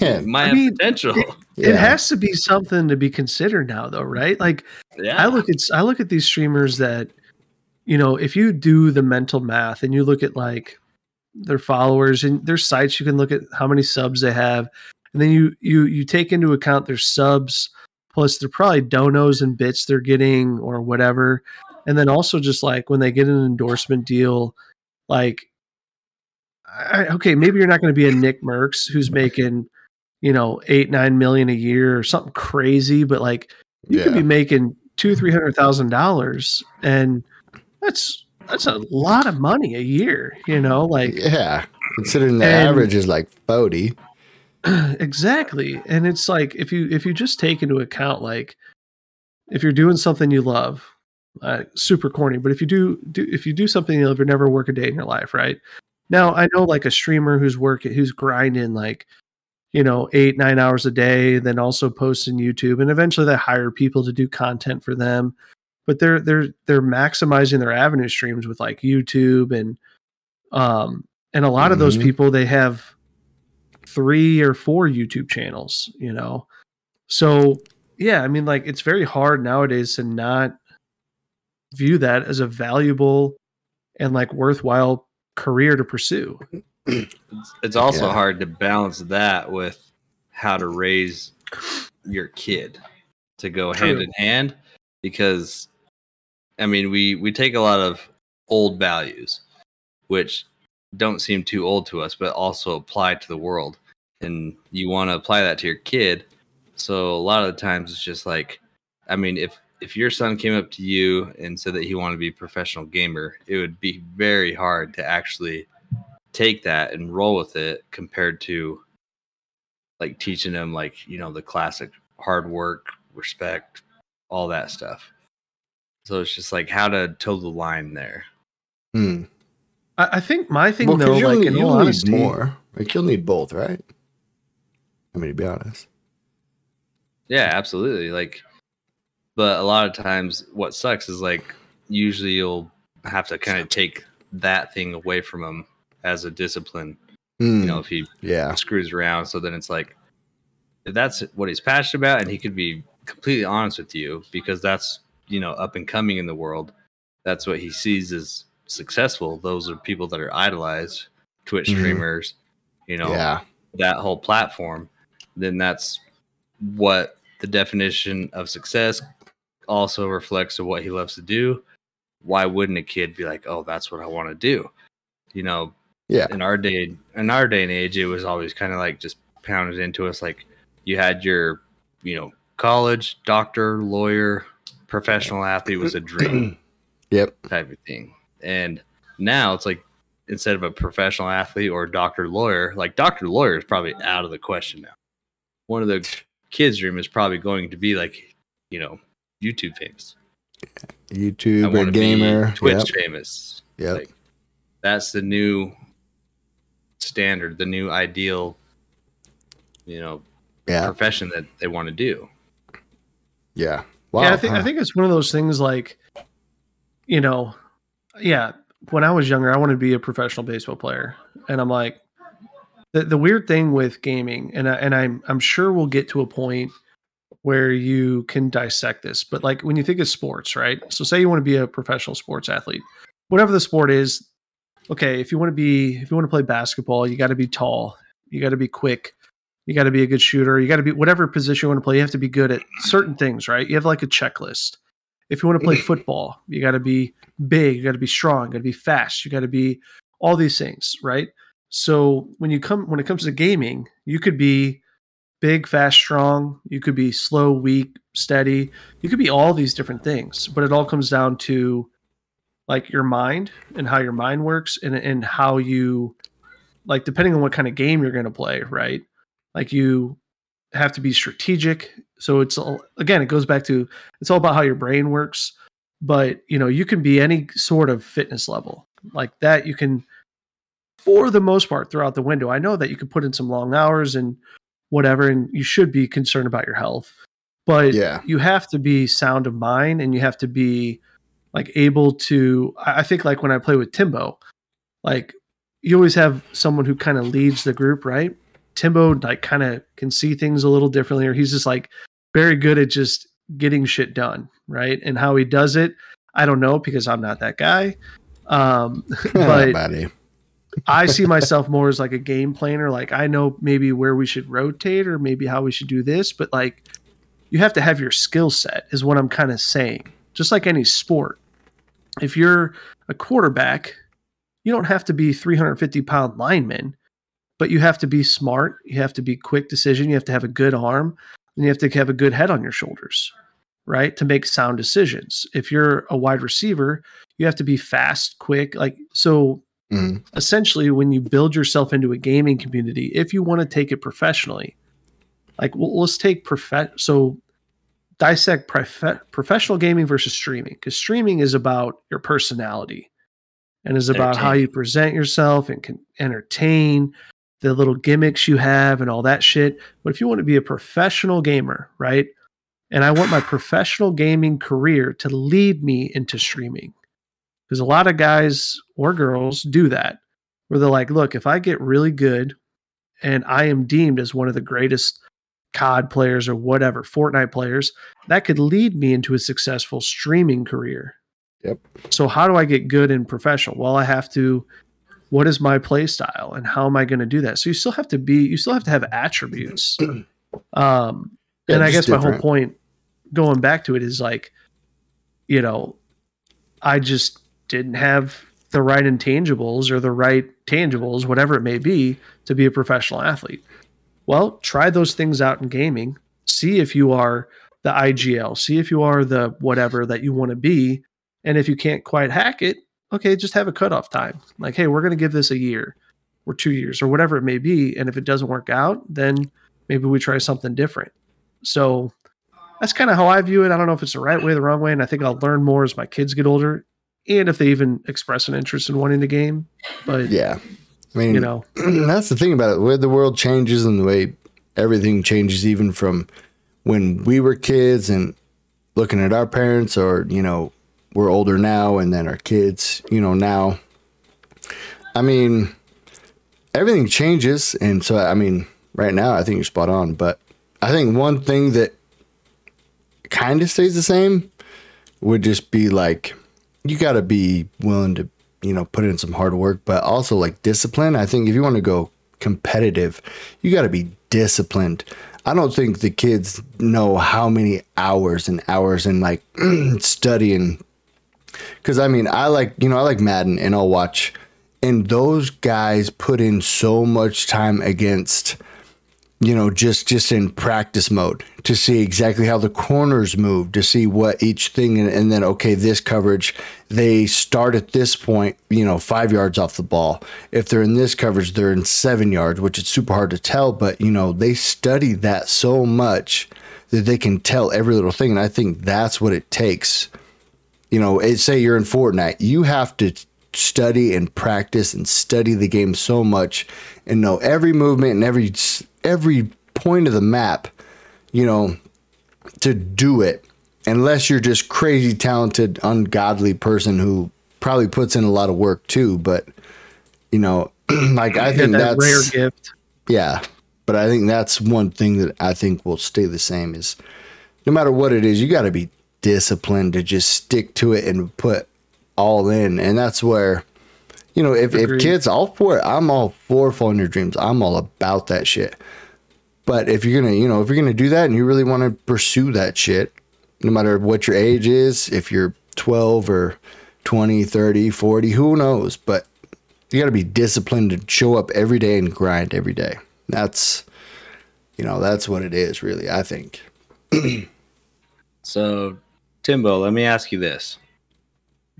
man, my I mean, potential. It, yeah. it has to be something to be considered now, though, right? Like, yeah. I look at I look at these streamers that, you know, if you do the mental math and you look at like their followers and their sites, you can look at how many subs they have, and then you you you take into account their subs. Plus, they're probably donos and bits they're getting or whatever. And then also just like when they get an endorsement deal, like, I, okay, maybe you're not going to be a Nick Mercs who's making, you know, eight, nine million a year or something crazy. But like you yeah. could be making two, three hundred thousand dollars. And that's that's a lot of money a year, you know, like. Yeah. Considering the and, average is like forty. Exactly. And it's like if you if you just take into account like if you're doing something you love, uh, super corny, but if you do, do if you do something you love, you never work a day in your life, right? Now I know like a streamer who's working who's grinding like, you know, eight, nine hours a day, then also posting YouTube, and eventually they hire people to do content for them. But they're they're they're maximizing their avenue streams with like YouTube and um and a lot mm-hmm. of those people they have three or four YouTube channels, you know? So yeah, I mean like it's very hard nowadays to not view that as a valuable and like worthwhile career to pursue. It's, it's also yeah. hard to balance that with how to raise your kid to go True. hand in hand, because I mean, we, we take a lot of old values, which don't seem too old to us, but also apply to the world. And you want to apply that to your kid. So a lot of the times it's just like, I mean, if, if your son came up to you and said that he wanted to be a professional gamer, it would be very hard to actually take that and roll with it compared to like teaching him, like, you know, the classic hard work, respect, all that stuff. So it's just like how to toe the line there. Hmm. I think my thing well, though, like need, in all honesty, more. Like you'll need both, right? I mean, to be honest. Yeah, absolutely. Like, but a lot of times, what sucks is like usually you'll have to kind of take that thing away from him as a discipline. Mm, you know, if he yeah. screws around, so then it's like if that's what he's passionate about, and he could be completely honest with you because that's, you know, up and coming in the world. That's what he sees as successful. Those are people that are idolized, Twitch streamers, mm-hmm. you know, yeah. that whole platform. Then that's what the definition of success also reflects to what he loves to do. Why wouldn't a kid be like, oh, that's what I want to do? You know, yeah. in our day, in our day and age, it was always kind of like just pounded into us. Like you had your, you know, college, doctor, lawyer, professional athlete was a dream yep. type of thing. And now it's like instead of a professional athlete or doctor lawyer, like doctor lawyer is probably out of the question now. One of the kids' dream is probably going to be like, you know, YouTube famous. YouTube or gamer. Twitch yep. famous. Yeah. Like, that's the new standard, the new ideal, you know, yeah. profession that they want to do. Yeah. Wow. Yeah, I think huh. I think it's one of those things like, you know, yeah, when I was younger, I wanted to be a professional baseball player, and I'm like, the the weird thing with gaming, and I, and I'm I'm sure we'll get to a point where you can dissect this, but like when you think of sports, right? So say you want to be a professional sports athlete, whatever the sport is. Okay, if you want to be if you want to play basketball, you got to be tall, you got to be quick, you got to be a good shooter, you got to be whatever position you want to play. You have to be good at certain things, right? You have like a checklist. If you want to play football, you got to be big, you got to be strong, you got to be fast, you got to be all these things, right? So when you come, when it comes to gaming, you could be big, fast, strong, you could be slow, weak, steady, you could be all these different things, but it all comes down to like your mind and how your mind works and, and how you, like, depending on what kind of game you're going to play, right? Like you have to be strategic. So it's all, again, it goes back to, it's all about how your brain works, but you know, you can be any sort of fitness level like that. You can, for the most part, throw out the window. I know that you can put in some long hours and whatever, and you should be concerned about your health, But yeah. you have to be sound of mind, and you have to be like able to, I think like when I play with Timbo, like you always have someone who kind of leads the group, right? Timbo like kind of can see things a little differently, or he's just like very good at just getting shit done, right? And how he does it, I don't know, because I'm not that guy. Um, but oh, I see myself more as like a game planner. Like I know maybe where we should rotate or maybe how we should do this, but like you have to have your skill set is what I'm kind of saying. Just like any sport. If you're a quarterback, you don't have to be three hundred fifty pound lineman, but you have to be smart. You have to be quick decision. You have to have a good arm, and you have to have a good head on your shoulders, right? To make sound decisions. If you're a wide receiver, you have to be fast, quick. Like, so mm-hmm. essentially when you build yourself into a gaming community, if you want to take it professionally, like well, let's take prof- so dissect prof- professional gaming versus streaming, because streaming is about your personality and is about how you present yourself and can entertain, the little gimmicks you have and all that shit. But if you want to be a professional gamer, right? And I want my professional gaming career to lead me into streaming. Because a lot of guys or girls do that, where they're like, look, if I get really good and I am deemed as one of the greatest C O D players or whatever, Fortnite players, that could lead me into a successful streaming career. Yep. So how do I get good and professional? Well, I have to, what is my play style and how am I going to do that? So you still have to be, you still have to have attributes. Um, and I guess different. My whole point going back to it is like, you know, I just didn't have the right intangibles or the right tangibles, whatever it may be, to be a professional athlete. Well, try those things out in gaming. See if you are the I G L. See if you are the whatever that you want to be. And if you can't quite hack it, okay, just have a cutoff time. Like, hey, we're going to give this a year or two years or whatever it may be. And if it doesn't work out, then maybe we try something different. So that's kind of how I view it. I don't know if it's the right way, the wrong way. And I think I'll learn more as my kids get older and if they even express an interest in wanting the game. But yeah, I mean, you know, that's the thing about it. The way the world changes and the way everything changes, even from when we were kids and looking at our parents, or, you know, we're older now and then our kids, you know, now, I mean, everything changes. And so, I mean, right now, I think you're spot on, but I think one thing that kind of stays the same would just be like, you got to be willing to, you know, put in some hard work, but also like discipline. I think if you want to go competitive, you got to be disciplined. I don't think the kids know how many hours and hours and like studying. Cause I mean, I like, you know, I like Madden and I'll watch, and those guys put in so much time against, you know, just, just in practice mode to see exactly how the corners move, to see what each thing, and, and then, okay, this coverage, they start at this point, you know, five yards off the ball. If they're in this coverage, they're in seven yards, which it's super hard to tell, but you know, they study that so much that they can tell every little thing. And I think that's what it takes. You know, it, say you're in Fortnite, you have to study and practice and study the game so much and know every movement and every, every point of the map, you know, to do it, unless you're just crazy talented, ungodly person who probably puts in a lot of work too. But you know, like I think that that's rare gift. Yeah. But I think that's one thing that I think will stay the same is no matter what it is, you got to be disciplined to just stick to it and put all in. And that's where, you know, if, if kids, all for it, I'm all for following your dreams. I'm all about that shit. But if you're going to, you know, if you're going to do that and you really want to pursue that shit, no matter what your age is, if you're twelve or twenty, thirty, forty, who knows? But you got to be disciplined to show up every day and grind every day. That's, you know, that's what it is really, I think. So, Timbo, let me ask you this.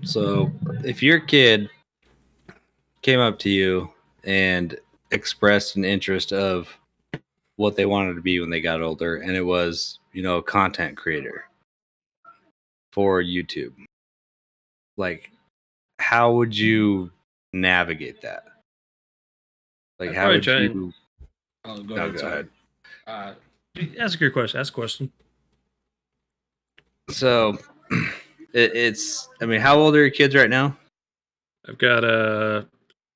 So if your kid came up to you and expressed an interest of what they wanted to be when they got older, and it was, you know, a content creator for YouTube. Like, how would you navigate that? Like, I'd how would try you? And... Oh, go, no, ahead, go ahead. Uh, ask your question. Ask a question. So it, it's, I mean, how old are your kids right now? I've got a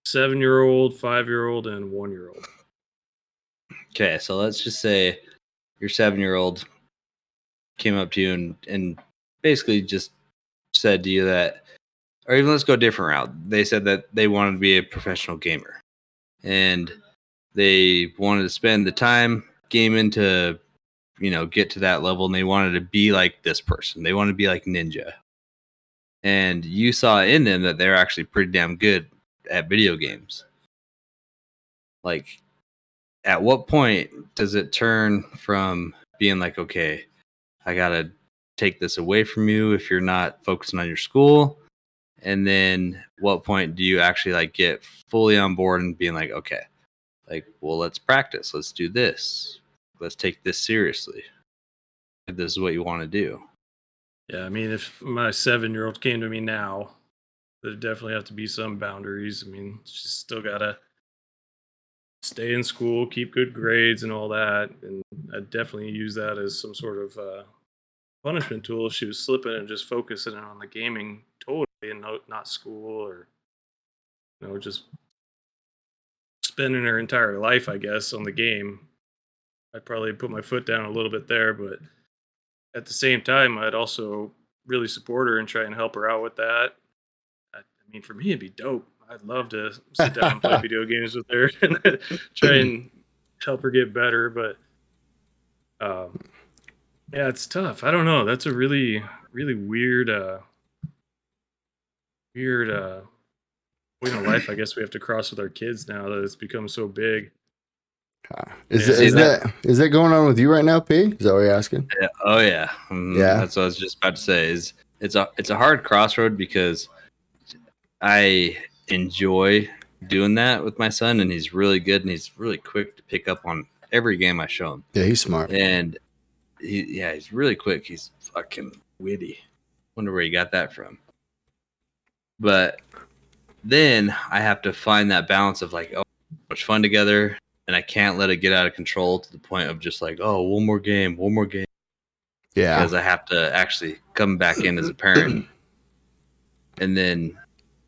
seven-year-old, five-year-old, and one-year-old. Okay, so let's just say your seven-year-old came up to you and, and basically just said to you that, or even let's go a different route. They said that they wanted to be a professional gamer. And they wanted to spend the time gaming to, you know, get to that level. And they wanted to be like this person. They wanted to be like Ninja. And you saw in them that they're actually pretty damn good at video games. Like, at what point does it turn from being like, okay, I got to take this away from you if you're not focusing on your school? And then what point do you actually like get fully on board and being like, okay, like, well, let's practice. Let's do this. Let's take this seriously. If this is what you want to do. Yeah, I mean, if my seven-year-old came to me now, there'd definitely have to be some boundaries. I mean, she's still got to stay in school, keep good grades and all that. And I'd definitely use that as some sort of uh, punishment tool if she was slipping and just focusing on the gaming totally and not school, or, you know, just spending her entire life, I guess, on the game. I'd probably put my foot down a little bit there, but at the same time, I'd also really support her and try and help her out with that. I, I mean, for me, it'd be dope. I'd love to sit down and play video games with her and try and help her get better. But um, yeah, it's tough. I don't know. That's a really, really weird, uh, weird uh, point in life. I guess we have to cross with our kids now that it's become so big. Uh, is yeah, that, is that, that is that going on with you right now, P? Is that what you're asking? Yeah, oh yeah, um, yeah. That's what I was just about to say. Is it's a it's a hard crossroad because I enjoy doing that with my son, and he's really good, and he's really quick to pick up on every game I show him. Yeah, he's smart, and he yeah he's really quick. He's fucking witty. Wonder where he got that from. But then I have to find that balance of like, oh, much fun together. And I can't let it get out of control to the point of just like, oh, one more game, one more game. Yeah. Because I have to actually come back in as a parent. And then,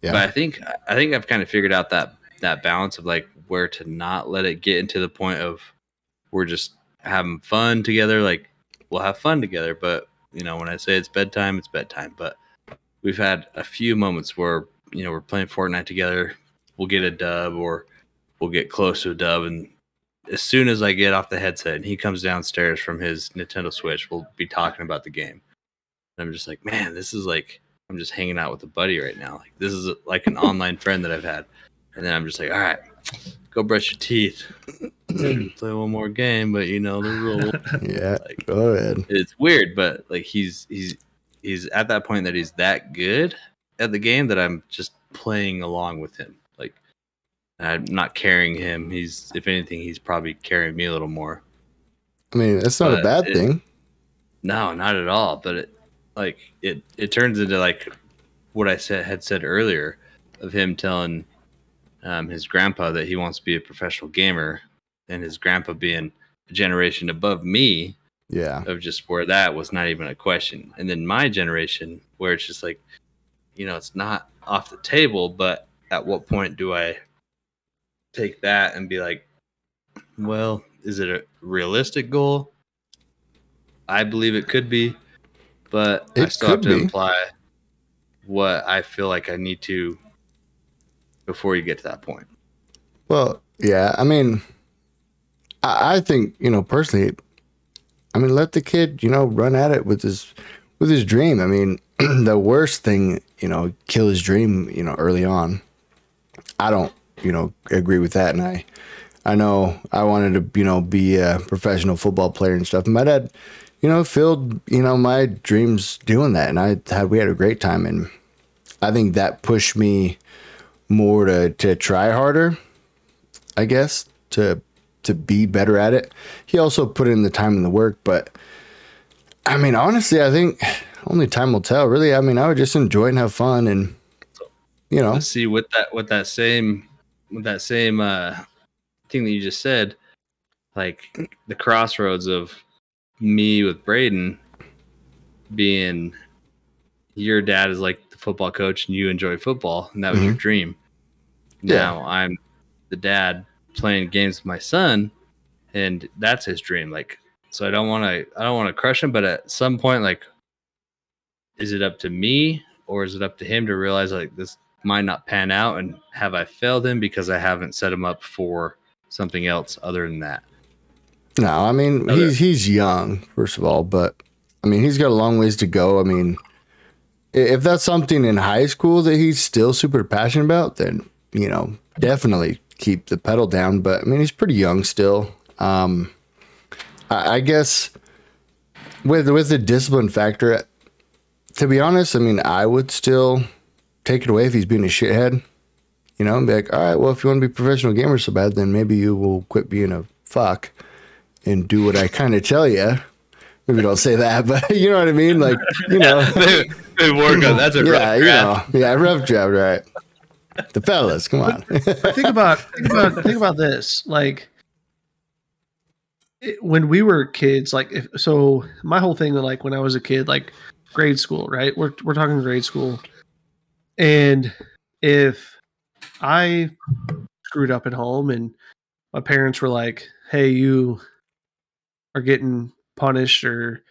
yeah. But I think, I think I've kind of figured out that, that balance of like where to not let it get into the point of we're just having fun together. Like we'll have fun together. But, you know, when I say it's bedtime, it's bedtime. But we've had a few moments where, you know, we're playing Fortnite together. We'll get a dub or we'll get close to a dub, and as soon as I get off the headset and he comes downstairs from his Nintendo Switch, we'll be talking about the game. And I'm just like, man, this is like, I'm just hanging out with a buddy right now. Like this is like an online friend that I've had. And then I'm just like, all right, go brush your teeth. Play one more game, but you know the rule. Yeah, like, go ahead. It's weird, but like he's he's he's at that point that he's that good at the game that I'm just playing along with him. I'm not carrying him. He's, if anything, he's probably carrying me a little more. I mean, that's not but a bad it, thing. No, not at all. But it, like, it, it turns into like what I said had said earlier of him telling um, his grandpa that he wants to be a professional gamer, and his grandpa being a generation above me. Yeah. Of just where that was not even a question, and then my generation where it's just like, you know, it's not off the table, but at what point do I take that and be like, well, is it a realistic goal? I believe it could be, but it I still have to apply what I feel like I need to before you get to that point. Well, yeah, I mean, I, I think, you know, personally, I mean, let the kid, you know, run at it with his with his dream. I mean, the worst thing, you know, kill his dream, you know, early on. I don't you know, agree with that. And I, I know I wanted to, you know, be a professional football player and stuff. And my dad, you know, filled, you know, my dreams doing that. And I had, we had a great time. And I think that pushed me more to, to try harder, I guess, to, to be better at it. He also put in the time and the work, but I mean, honestly, I think only time will tell, really. I mean, I would just enjoy and have fun. And, you know, let's see with that, with that same, With that same uh, thing that you just said, like the crossroads of me with Braden, being your dad is like the football coach and you enjoy football and that was mm-hmm. your dream. Yeah. Now I'm the dad playing games with my son and that's his dream. Like, so I don't want to, I don't want to crush him, but at some point, like, is it up to me or is it up to him to realize like this might not pan out? And have I failed him because I haven't set him up for something else other than that? No, I mean, other. he's, he's young, first of all, but I mean, he's got a long ways to go. I mean, if that's something in high school that he's still super passionate about, then, you know, definitely keep the pedal down. But I mean, he's pretty young still. Um, I, I guess with, with the discipline factor, to be honest, I mean, I would still take it away if he's being a shithead, you know, and be like, all right, well, if you want to be professional gamer so bad, then maybe you will quit being a fuck and do what I kind of tell you. Maybe don't say that, but you know what I mean? Like, you know, they, they work on, that's a yeah, rough draft. You know, yeah, rough draft, right? The fellas, come on. think about, think about, think about this. Like, it, when we were kids, like, if, so my whole thing, like, when I was a kid, like, grade school, right? We're we're talking grade school, and if I screwed up at home, and my parents were like, "Hey, you are getting punished or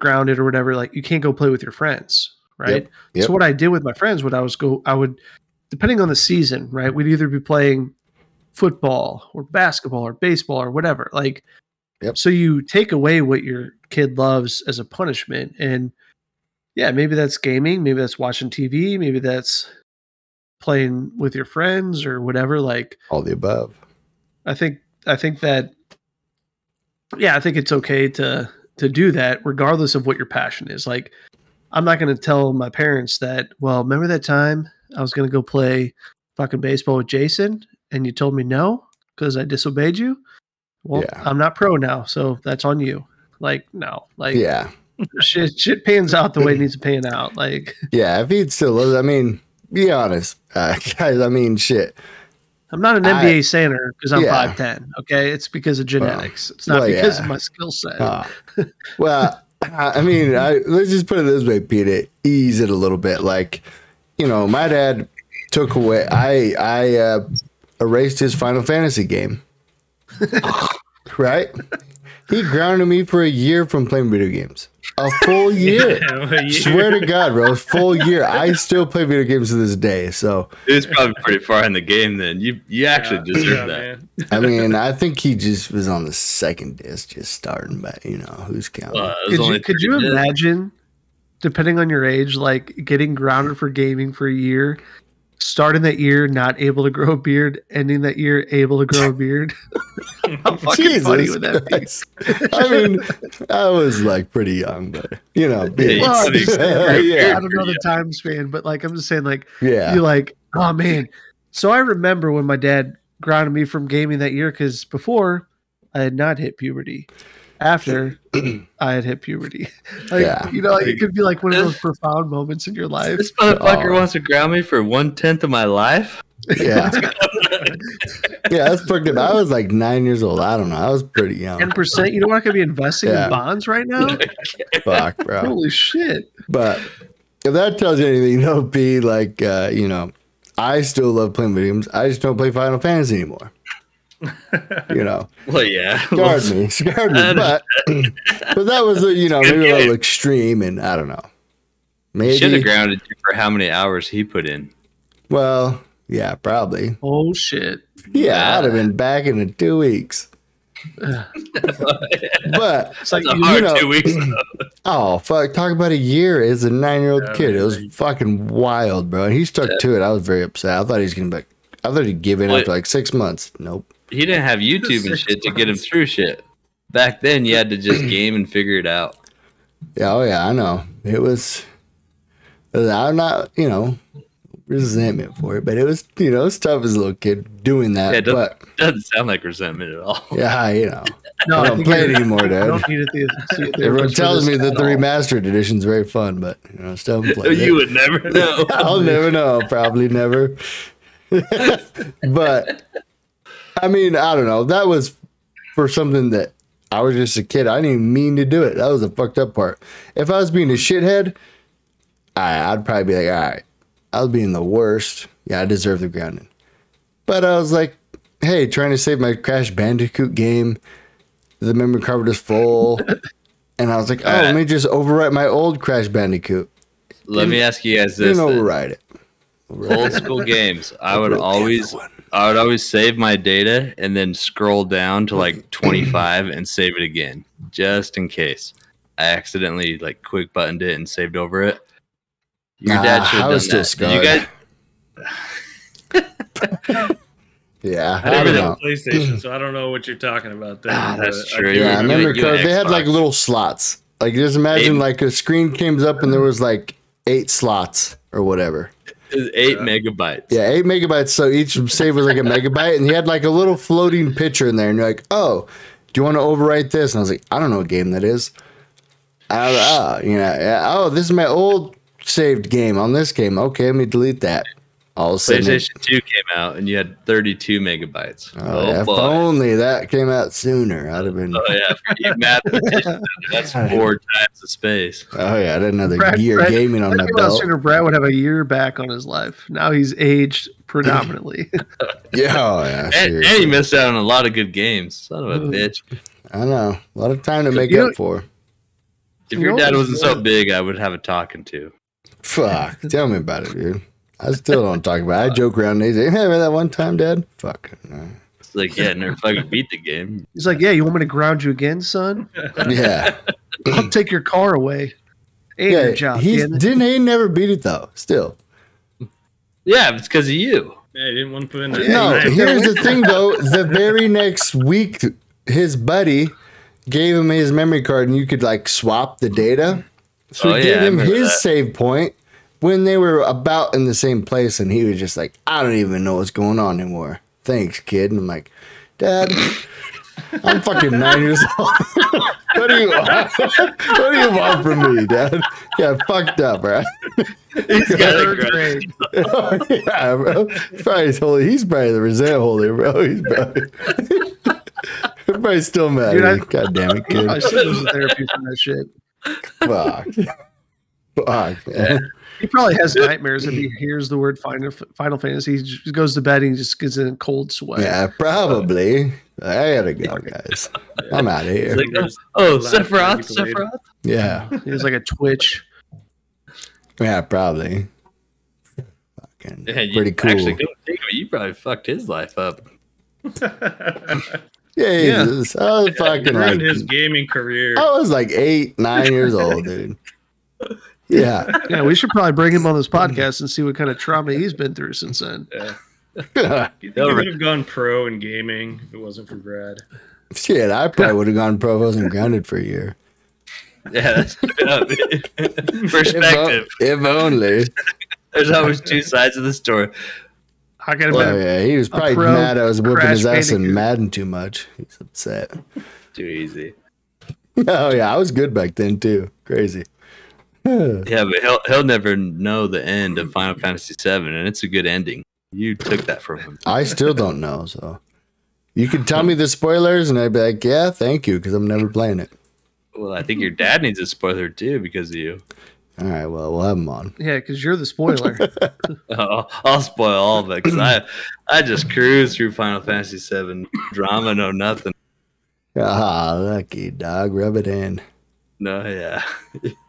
grounded or whatever," like you can't go play with your friends, right? Yep, yep. So what I did with my friends, what I was go, I would, depending on the season, right? We'd either be playing football or basketball or baseball or whatever. Like, yep. So you take away what your kid loves as a punishment, and yeah, maybe that's gaming, maybe that's watching T V, maybe that's playing with your friends or whatever. Like all the above. I think I think that yeah, I think it's okay to to do that regardless of what your passion is. Like, I'm not going to tell my parents that, well, remember that time I was going to go play fucking baseball with Jason and you told me no because I disobeyed you? Well, yeah. I'm not pro now, so that's on you. Like, no. Like, yeah. Shit, shit pans out the way it needs to pan out. Like, yeah, if he'd still lose, I mean, be honest, uh, guys. I mean, shit. I'm not an N B A I, center because I'm yeah. five ten. Okay, it's because of genetics. Well, it's not well, because yeah. of my skill set. Uh, well, I mean, I, let's just put it this way, Pete. Ease it a little bit. Like, you know, my dad took away. I I uh, erased his Final Fantasy game. Right. He grounded me for a year from playing video games. A full year. Yeah, a year. Swear to God, bro. A full year. I still play video games to this day. So it was probably pretty far in the game then. You you actually yeah, deserve yeah, that. Man. I mean, I think he just was on the second disc just starting, but you know, who's counting? Uh, could you, could you imagine, depending on your age, like getting grounded for gaming for a year, starting that year not able to grow a beard, ending that year able to grow a beard? How fucking Jesus funny would that be? I mean, I was like pretty young, but you know, yeah, well, I'm just, like, yeah. I don't know the time span, but like I'm just saying, like yeah. you're like, oh man. So I remember when my dad grounded me from gaming that year because before I had not hit puberty. After I had hit puberty. Like, yeah. you know, like, it could be like one of those profound moments in your life. This motherfucker oh. wants to ground me for one tenth of my life. Yeah. yeah, that's fucked up. I was like nine years old. I don't know. I was pretty young. ten percent. You know what? I could be investing yeah. in bonds right now. Fuck, bro. Holy shit. But if that tells you anything, don't be like, uh, you know, I still love playing video games. I just don't play Final Fantasy anymore. You know, well, yeah, scarred me, scarred me, but but that was a, you know, maybe a little extreme, and I don't know. Maybe should have grounded you for how many hours he put in. Well, yeah, probably. Oh shit! Yeah, yeah. I'd have been back in two weeks. But it's like, you, hard you know, two weeks. Oh fuck! Talk about a year as a nine-year-old yeah, kid. It was crazy. Fucking wild, bro. He stuck yeah. to it. I was very upset. I thought he was gonna be. I thought he'd give in after like six months. Nope. He didn't have YouTube and shit to get him through shit. Back then, you had to just game and figure it out. Yeah, oh yeah, I know. It was, I'm not, you know, resentment for it, but it was, you know, it was tough as a little kid doing that. Yeah, it doesn't, but, doesn't sound like resentment at all. Yeah, you know. No, I don't play it anymore, Dad. I don't need it to everyone tells me that the all. Remastered edition is very fun, but, you know, I still haven't played it. You would never know. I'll never know. Probably never. But, I mean, I don't know. That was for something that I was just a kid. I didn't even mean to do it. That was the fucked up part. If I was being a shithead, I, I'd probably be like, all right, I was being the worst. Yeah, I deserve the grounding. But I was like, hey, trying to save my Crash Bandicoot game. The memory card was full. And I was like, oh, right. Let me just overwrite my old Crash Bandicoot. Let and, me ask you guys this. You know, overwrite it. Overwrite old school games. I would always... I would always save my data and then scroll down to like twenty-five and save it again, just in case. I accidentally like quick buttoned it and saved over it. Your nah, dad should have done was that. Still you guys... yeah, I never had a PlayStation, so I don't know what you're talking about. There, ah, that's true. Yeah, I remember because they had like little slots. Like just imagine eight. Like a screen comes up and there was like eight slots or whatever. Is eight uh, megabytes. Yeah, eight megabytes. So each save was like a megabyte, and he had like a little floating picture in there, and you're like, "Oh, do you want to overwrite this?" And I was like, "I don't know what game that is." I, uh, you know, oh, this is my old saved game on this game. Okay, let me delete that. All PlayStation Two came out, and you had thirty-two megabytes. Oh, oh yeah, if only that came out sooner, I'd have been. Oh yeah, mathematician. That's four times the space. Oh yeah, I didn't know the Brad, year Brad, gaming on that belt. Sooner, Brad would have a year back on his life. Now he's aged predominantly. yeah, oh, yeah and, and he missed out on a lot of good games. Son of a bitch. I know a lot of time to make you up know, for. If your dad wasn't so big, I would have a talking to. Fuck, tell me about it, dude. I still don't talk about it. I joke around and he's like, hey, remember that one time, Dad? Fuck. No. It's like, yeah, I never fucking beat the game. He's like, yeah, you want me to ground you again, son? Yeah. I'll take your car away. And yeah, your job. He didn't he never beat it, though, still. Yeah, it's because of you. Yeah, he didn't want to put in there. No, here's the thing, though. The very next week, his buddy gave him his memory card, and you could, like, swap the data. So oh, he yeah, gave him his that. save point. When they were about in the same place, and he was just like, I don't even know what's going on anymore. Thanks, kid. And I'm like, Dad, I'm fucking nine years old. What do you want? What do you want from me, Dad? Yeah, fucked up, bro. He's got a grade. Oh, yeah, bro. Probably totally, he's probably the resent holder, bro. He's probably... Everybody's still mad Dude, at me. I, God damn it, kid. I should have used therapy for that shit. Fuck. Fuck, man. He probably has nightmares if he hears the word Final, Final Fantasy. He just goes to bed and he just gets in a cold sweat. Yeah, probably. I gotta go, guys. I'm out of here. Like, oh, Sephiroth, Sephiroth? Yeah. He was like a twitch. Yeah, probably. Fucking yeah, you pretty cool. Actually, you probably fucked his life up. Jesus. Yeah. I was fucking I like, his gaming career. I was like eight, nine years old, dude. Yeah, yeah. We should probably bring him on this podcast and see what kind of trauma he's been through since then. Yeah. You think he would have gone pro in gaming if it wasn't for Brad? Shit, I probably would have gone pro if I wasn't grounded for a year. Yeah, that's perspective. If, if only. There's always two sides of the story. I gotta well, be yeah, he was probably mad I was whipping his ass in Madden too much. He's upset. Too easy. Oh yeah, I was good back then too. Crazy. Yeah, but he'll he'll never know the end of Final Fantasy seven, and it's a good ending. You took that from him. I still don't know, so you could tell me the spoilers, and I'd be like, "Yeah, thank you," because I'm never playing it. Well, I think your dad needs a spoiler too because of you. All right, well, we'll have him on. Yeah, because you're the spoiler. oh, I'll spoil all of it because I I just cruise through Final Fantasy seven drama, no nothing. Ah, lucky dog, rub it in. No, yeah.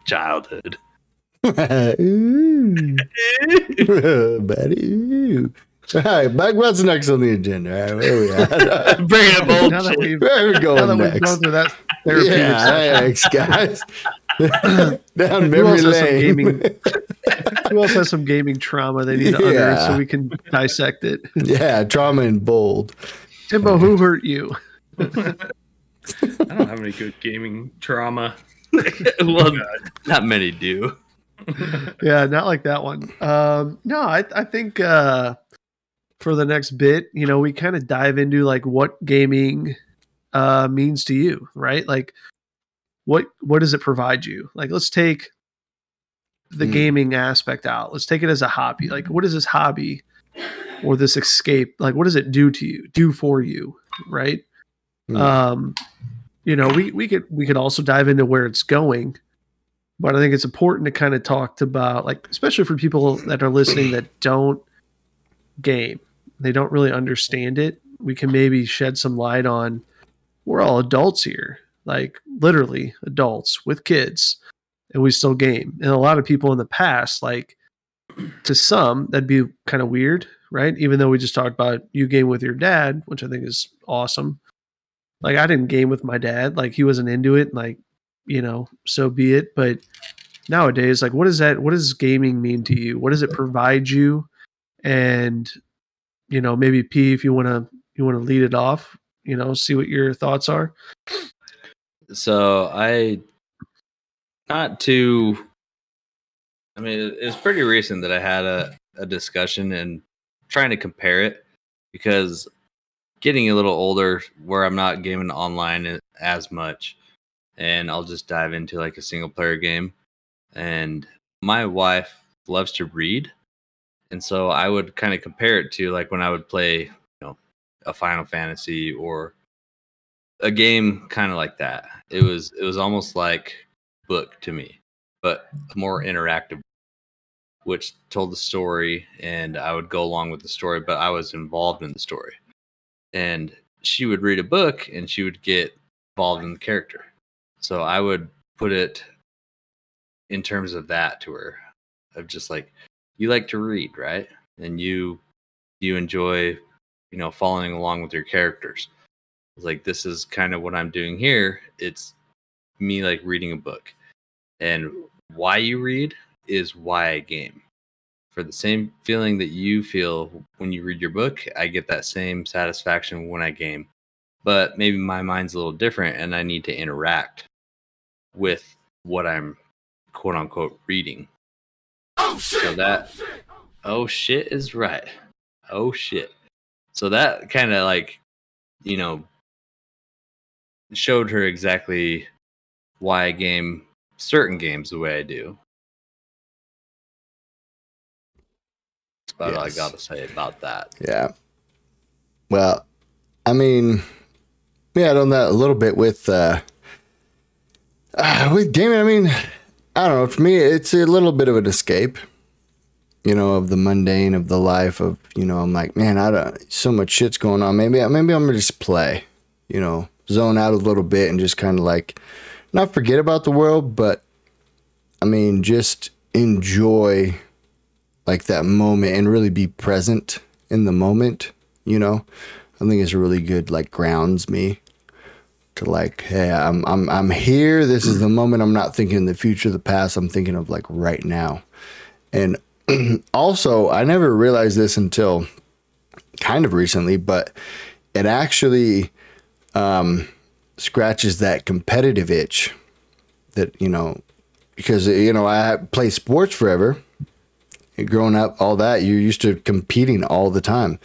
Childhood. Ooh. Oh, buddy. Ooh. All right, Mike, what's next on the agenda? All right, where we at? Bring up old now shit. Where are we going now that next? We've that yeah, thanks, guys. Down memory lane. Who else has some gaming trauma they need to yeah. unearth so we can dissect it? Yeah, trauma in bold. Timbo, who hurt you? I don't have any good gaming trauma. Well, not many do. Yeah, not like that one. Um, no, I, I think uh, for the next bit, you know, we kind of dive into like what gaming uh, means to you, right? Like, what what does it provide you? Like, let's take the mm. gaming aspect out. Let's take it as a hobby. Like, what is this hobby or this escape? Like, what does it do to you? Do for you, right? Um, you know, we, we could we could also dive into where it's going, but I think it's important to kind of talk about, like, especially for people that are listening that don't game, they don't really understand it. We can maybe shed some light on, we're all adults here, like literally adults with kids, and we still game. And a lot of people in the past, like to some, that'd be kind of weird, right? Even though we just talked about you game with your dad, which I think is awesome. Like, I didn't game with my dad. Like, he wasn't into it. Like, you know, so be it. But nowadays, like, what is that? What does gaming mean to you? What does it provide you? And, you know, maybe P, if you want to, you want to lead it off, you know, see what your thoughts are. So I, not too, I mean, it was pretty recent that I had a, a discussion and trying to compare it, because getting a little older where I'm not gaming online as much, and I'll just dive into like a single player game. And my wife loves to read, and so I would kind of compare it to like when I would play, you know, a Final Fantasy or a game kind of like that. It was it was almost like book to me, but more interactive, which told the story, and I would go along with the story, but I was involved in the story. And she would read a book and she would get involved in the character. So I would put it in terms of that to her, of just like, you like to read, right? And you you enjoy, you know, following along with your characters. It's like, this is kind of what I'm doing here. It's me like reading a book. And why you read is why I game. For the same feeling that you feel when you read your book, I get that same satisfaction when I game. But maybe my mind's a little different and I need to interact with what I'm quote unquote reading. Oh shit! So that, oh shit is right. Oh shit. So that kind of like, you know, showed her exactly why I game certain games the way I do. That's all I got to say about that. Yeah. Well, I mean, yeah, on that a little bit with uh, uh, with gaming. I mean, I don't know. For me, it's a little bit of an escape, you know, of the mundane of the life of, you know, I'm like, man, I don't, so much shit's going on. Maybe, maybe I'm gonna just play, you know, zone out a little bit and just kind of like not forget about the world, but I mean, just enjoy like that moment and really be present in the moment, you know. I think it's really good, like grounds me to like, hey, I'm I'm I'm here. This is the moment. I'm not thinking the future, the past. I'm thinking of like right now. And also, I never realized this until kind of recently, but it actually um, scratches that competitive itch that, you know, because, you know, I play sports forever. Growing up, all that, you're used to competing all the time.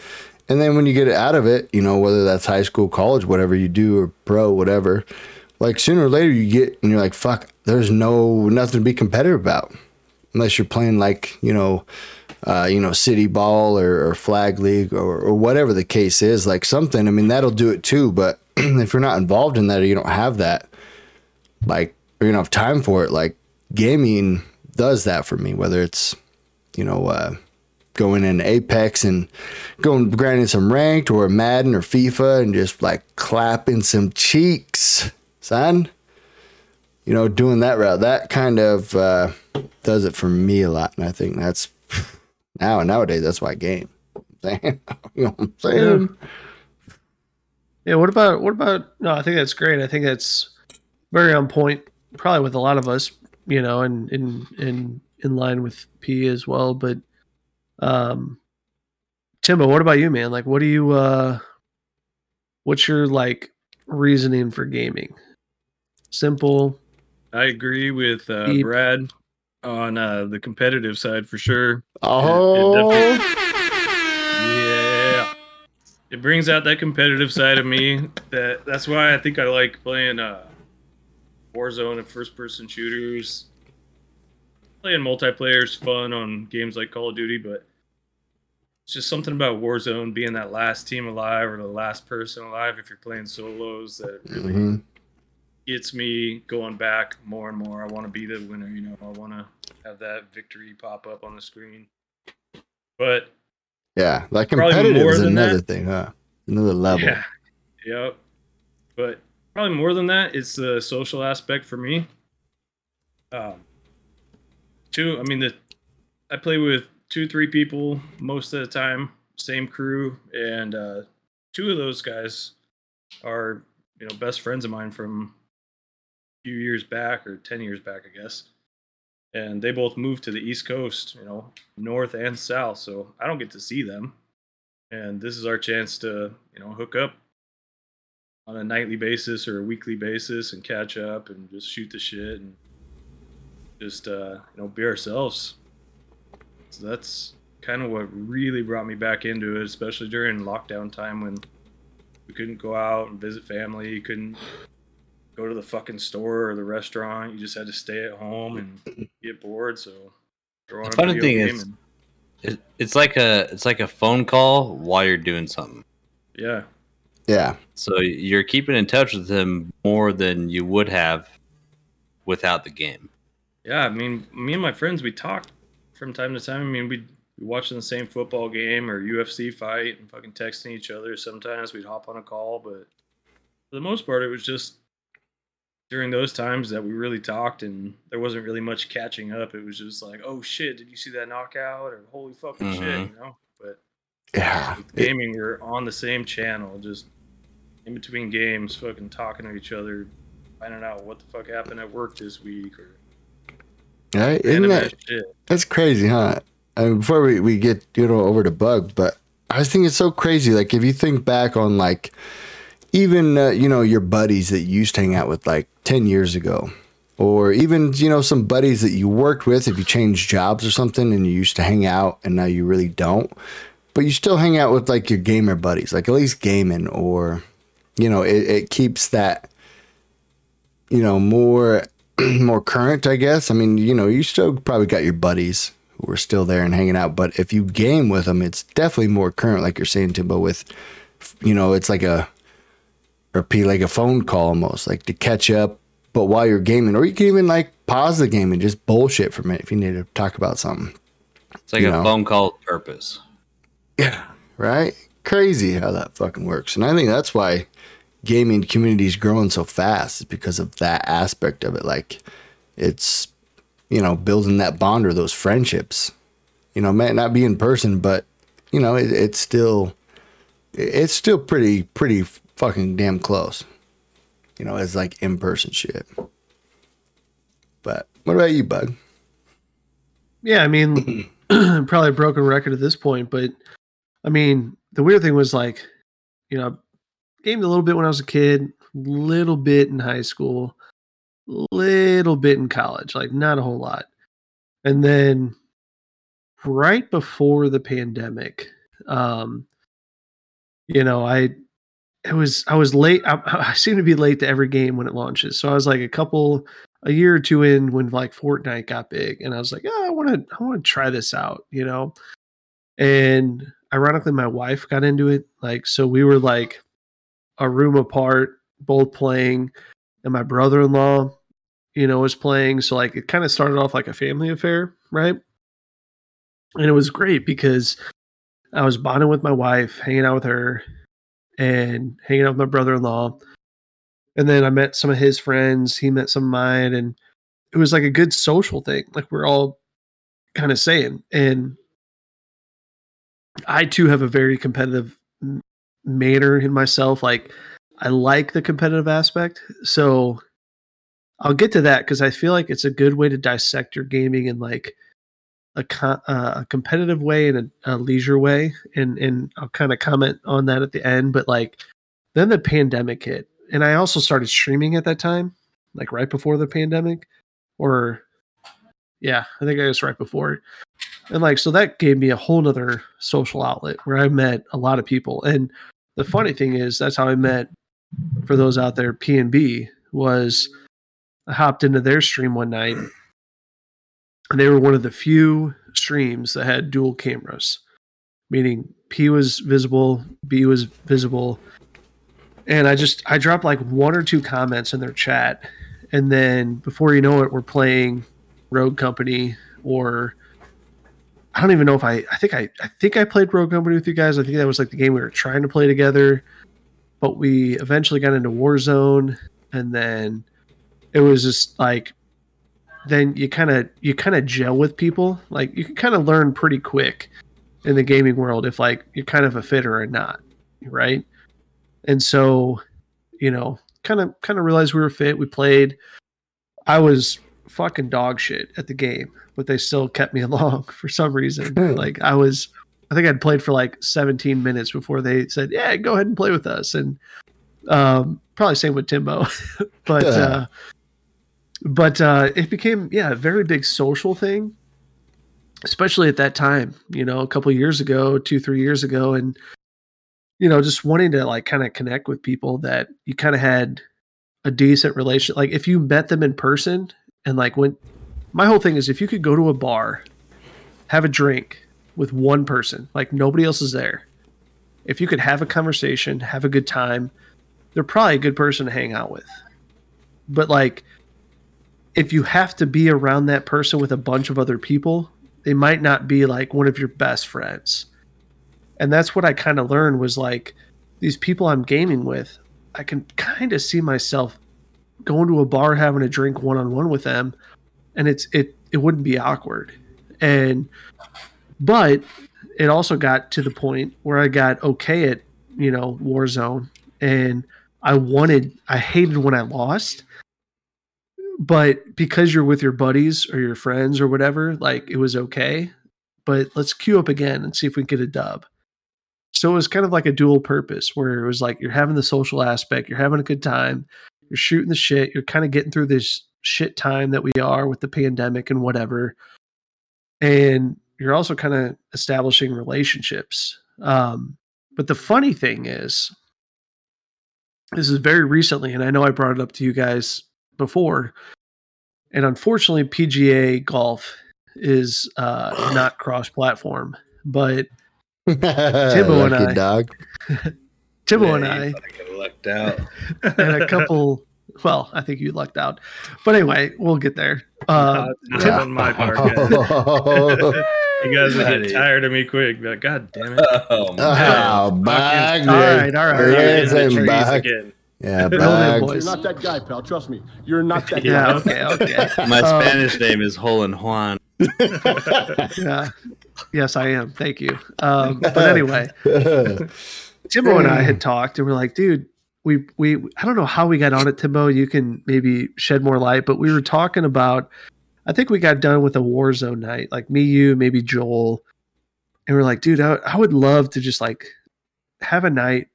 And then when you get out of it, you know, whether that's high school, college, whatever you do, or pro, whatever, like sooner or later you get, and you're like, fuck, there's no, nothing to be competitive about unless you're playing like, you know, uh, you know, city ball or, or flag league or, or whatever the case is, like something, I mean, that'll do it too. But if you're not involved in that, or you don't have that, like, or you don't have time for it, like gaming does that for me, whether it's, you know, uh, going in Apex and going grinding some ranked or Madden or FIFA and just like clapping some cheeks, son, you know, doing that route, that kind of uh, does it for me a lot. And I think that's now nowadays, that's why I game. You know what I'm saying? Yeah. yeah. What about, what about, no, I think that's great. I think that's very on point, probably with a lot of us, you know, and, and, and, in line with P as well. But um Timbo, what about you, man? Like, what do you uh what's your like reasoning for gaming? Simple. I agree with uh deep. Brad on uh the competitive side for sure. Oh it, it yeah it brings out that competitive side of me. That that's why I think I like playing uh Warzone and first person shooters. Playing multiplayer is fun on games like Call of Duty, but it's just something about Warzone being that last team alive or the last person alive if you're playing solos that really mm-hmm. gets me going back more and more. I want to be the winner, you know. I want to have that victory pop up on the screen. But yeah, like competitive is another that. thing, huh? Another level. Yeah. Yep. But probably more than that, it's the social aspect for me. Um, two, I mean, the I play with two, three people most of the time, same crew, and uh, two of those guys are, you know, best friends of mine from a few years back, or ten years back, I guess. And they both moved to the East Coast, you know, north and south, so I don't get to see them. And this is our chance to, you know, hook up on a nightly basis or a weekly basis and catch up and just shoot the shit and just, uh, you know, be ourselves. So that's kind of what really brought me back into it, especially during lockdown time when we couldn't go out and visit family. You couldn't go to the fucking store or the restaurant. You just had to stay at home and get bored. So the funny thing is, and... it's like a, it's like a phone call while you're doing something. Yeah. Yeah. So you're keeping in touch with them more than you would have without the game. Yeah. I mean, me and my friends, we talk from time to time. I mean, we'd be watching the same football game or U F C fight and fucking texting each other. Sometimes we'd hop on a call, but for the most part, it was just during those times that we really talked and there wasn't really much catching up. It was just like, oh shit, did you see that knockout? Or holy fucking mm-hmm. shit, you know? But yeah, with gaming, it... we're on the same channel, just in between games, fucking talking to each other, finding out what the fuck happened at work this week or right? Isn't that shit. That's crazy, huh? I mean, before we, we get you know over to Bug, but I was thinking it's so crazy. Like if you think back on like even uh, you know your buddies that you used to hang out with like ten years ago, or even you know some buddies that you worked with if you changed jobs or something and you used to hang out and now you really don't, but you still hang out with like your gamer buddies, like at least gaming or. You know, it, it keeps that, you know, more more current, I guess. I mean, you know, you still probably got your buddies who are still there and hanging out. But if you game with them, it's definitely more current, like you're saying, Timbo, with, you know, it's like a, repeat, like a phone call almost, like to catch up. But while you're gaming, or you can even like pause the game and just bullshit for a minute if you need to talk about something. It's like a know? phone call with purpose. Yeah, right? Crazy how that fucking works. And I think that's why gaming community is growing so fast, is because of that aspect of it. Like it's, you know, building that bond or those friendships, you know, might not be in person, but you know, it, it's still, it's still pretty, pretty fucking damn close, you know, as like in-person shit. But what about you, Bug? Yeah. I mean, probably a broken record at this point, but I mean, the weird thing was like, you know, gamed a little bit when I was a kid, little bit in high school, little bit in college, like not a whole lot. And then right before the pandemic, um, you know, I it was I was late. I, I seem to be late to every game when it launches. So I was like a couple a year or two in when like Fortnite got big, and I was like, oh, I want to I want to try this out, you know. And ironically, my wife got into it, like so we were like. a room apart, both playing, and my brother-in-law, you know, was playing. So like it kind of started off like a family affair, right? And it was great because I was bonding with my wife, hanging out with her, and hanging out with my brother-in-law. And then I met some of his friends, he met some of mine, and it was like a good social thing. Like we're all kind of saying. And I too have a very competitive manner in myself. Like I like the competitive aspect, so I'll get to that because I feel like it's a good way to dissect your gaming in like a, co- uh, a competitive way and a, a leisure way, and and I'll kind of comment on that at the end. But like then the pandemic hit, and I also started streaming at that time, like right before the pandemic, or yeah, I think I was right before. And like so that gave me a whole nother social outlet where I met a lot of people. And the funny thing is, that's how I met, for those out there, P and B, was I hopped into their stream one night, and they were one of the few streams that had dual cameras, meaning P was visible, B was visible, And I just, I dropped like one or two comments in their chat. And then before you know it, we're playing Rogue Company, or I don't even know if I, I think I, I think I played Rogue Company with you guys. I think that was like the game we were trying to play together, but we eventually got into Warzone. And then it was just like, then you kind of, you kind of gel with people. Like you can kind of learn pretty quick in the gaming world if like you're kind of a fitter or not. Right. And so, you know, kind of, kind of realized we were fit. We played. I was fucking dog shit at the game, but they still kept me along for some reason. Like I was, I think I'd played for like seventeen minutes before they said, yeah, go ahead and play with us. And um, probably same with Timbo, but, uh, but uh, it became, yeah, a very big social thing, especially at that time, you know, a couple of years ago, two, three years ago. And, you know, just wanting to like kind of connect with people that you kind of had a decent relation. Like if you met them in person and like went, my whole thing is if you could go to a bar, have a drink with one person, like nobody else is there. If you could have a conversation, have a good time, they're probably a good person to hang out with. But like, if you have to be around that person with a bunch of other people, they might not be like one of your best friends. And that's what I kind of learned was like these people I'm gaming with, I can kind of see myself going to a bar, having a drink one-on-one with them. And it's, it, it wouldn't be awkward. And, but it also got to the point where I got okay at, you know, Warzone, and I wanted, I hated when I lost, but because you're with your buddies or your friends or whatever, like it was okay, but let's queue up again and see if we can get a dub. So it was kind of like a dual purpose where it was like, you're having the social aspect, you're having a good time, you're shooting the shit, you're kind of getting through this shit time that we are with the pandemic and whatever. And you're also kind of establishing relationships. Um, but the funny thing is, this is very recently, and I know I brought it up to you guys before, and unfortunately P G A golf is uh, not cross-platform, but Timbo and I, dog. Timbo yeah, and I, lucked out, and a couple. Well, I think you lucked out, but anyway, we'll get there. Uh, uh, Tim- on my part, guys. You guys would get tired of me quick. Be like, God damn it! Oh, oh my God! All right, all right. It's in back. Yeah, back. You're not that guy, pal. Trust me, you're not that yeah, guy. Yeah, okay, okay. My um, Spanish name is Holland Juan. Yeah. Yes, I am. Thank you. Um, but anyway, Timbo and I had talked, and we're like, dude, we we I don't know how we got on it, Timbo. You can maybe shed more light, but we were talking about. I think we got done with a Warzone night, like me, you, maybe Joel, and we're like, dude, I, I would love to just like have a night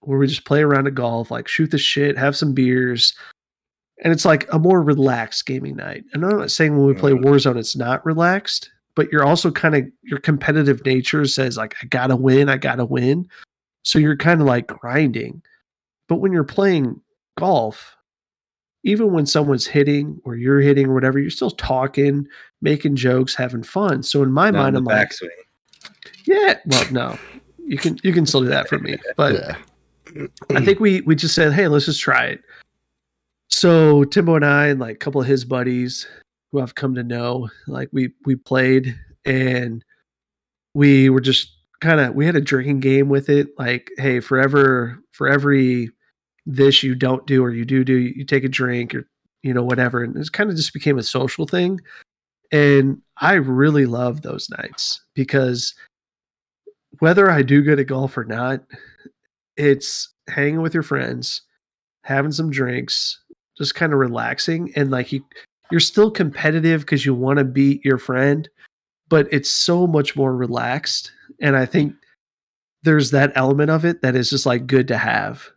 where we just play around at golf, like shoot the shit, have some beers, and it's like a more relaxed gaming night. And I'm not saying when we play Warzone it's not relaxed, but you're also kind of, your competitive nature says like, I gotta win, I gotta win. So you're kind of like grinding. But when you're playing golf, even when someone's hitting or you're hitting or whatever, you're still talking, making jokes, having fun. So in my Not mind, in the I'm like, backswing. Yeah, well, no, you can, you can still do that for me, but yeah. I think we, we just said, hey, let's just try it. So Timbo and I, and like a couple of his buddies who I've come to know, like we, we played and we were just kind of, we had a drinking game with it. Like, hey, forever, for every, this you don't do or you do do, you take a drink or, you know, whatever. And it's kind of just became a social thing. And I really love those nights because whether I do good at golf or not, it's hanging with your friends, having some drinks, just kind of relaxing. And like you, you're still competitive because you want to beat your friend, but it's so much more relaxed. And I think there's that element of it that is just like good to have.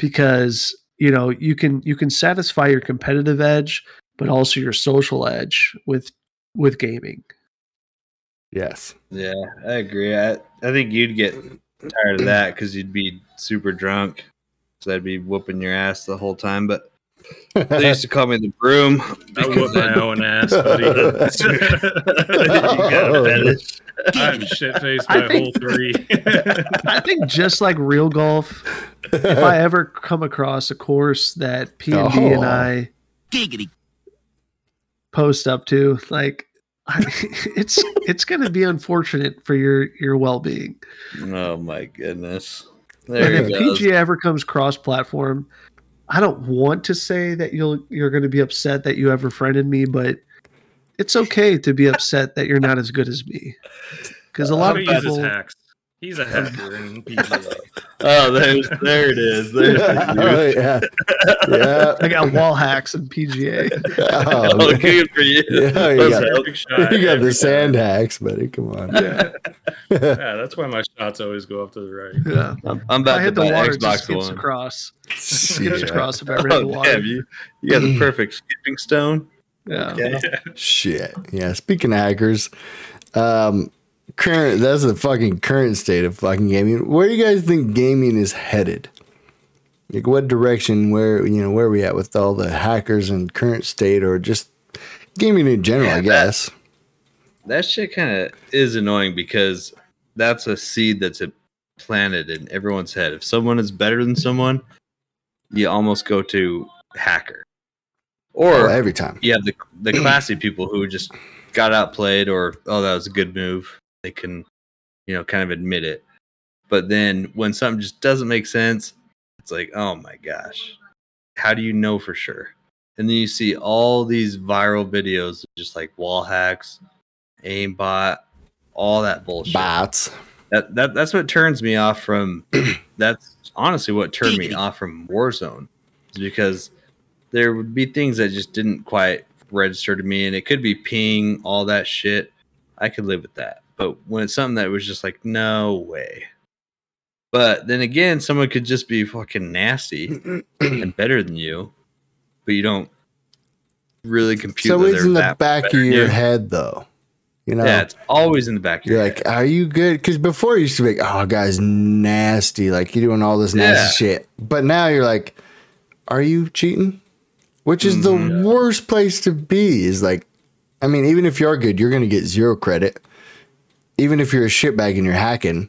Because, you know, you can you can satisfy your competitive edge, but also your social edge with with gaming. Yes. Yeah, I agree. I, I think you'd get tired of that because you'd be super drunk. So that'd be whooping your ass the whole time. But they used to call me the broom. I whoop my own ass, buddy. You got a fetish. I'm shit-faced by hole three. I think just like real golf, if I ever come across a course that P and D oh. and I Diggity. post up to, like, I, it's it's going to be unfortunate for your, your well-being. Oh, my goodness. There and if goes. P G A ever comes cross-platform, I don't want to say that you'll, you're going to be upset that you ever friended me, but it's okay to be upset that you're not as good as me. Because a lot uh, of people... Hacks. He's a hacker in P G A. Oh, there's, there it is. There's yeah, right, yeah. yeah. I got wall hacks in P G A. Oh, oh good for you. Yeah, you, got, you got the sand time. hacks, buddy. Come on. Yeah. yeah, that's why my shots always go off to the right. Yeah, I'm, I'm about I to buy Xbox One. I hit the water, skips across. Skips yeah. across if I ever hit the water. Damn, you, you got the perfect skipping stone. Yeah. yeah. Shit. Yeah, speaking of hackers, um... current, that's the fucking current state of fucking gaming. Where do you guys think gaming is headed? Like, what direction? Where you know where are we at with all the hackers and current state, or just gaming in general? Yeah, I guess that, that shit kind of is annoying because that's a seed that's planted in everyone's head. If someone is better than someone, you almost go to hacker, or oh, every time you have the the classy people who just got outplayed, or oh, that was a good move. They can, you know, kind of admit it. But then when something just doesn't make sense, it's like, oh my gosh, how do you know for sure? And then you see all these viral videos, just like wall hacks, aimbot, all that bullshit. Bots. That that that's what turns me off from. That's honestly what turned me off from Warzone, is because there would be things that just didn't quite register to me, and it could be ping, all that shit. I could live with that. But when it's something that was just like, no way. But then again, someone could just be fucking nasty and better than you, but you don't really compute. So it's in the back of your head, though. You know, yeah, it's always in the back of your head. You're like, are you good? Because before you used to be like, oh, guy's nasty. Like, you're doing all this nasty yeah. shit. But now you're like, are you cheating? Which is mm-hmm. the worst place to be. Is like, I mean, even if you're good, you're going to get zero credit. Even if you're a shitbag and you're hacking,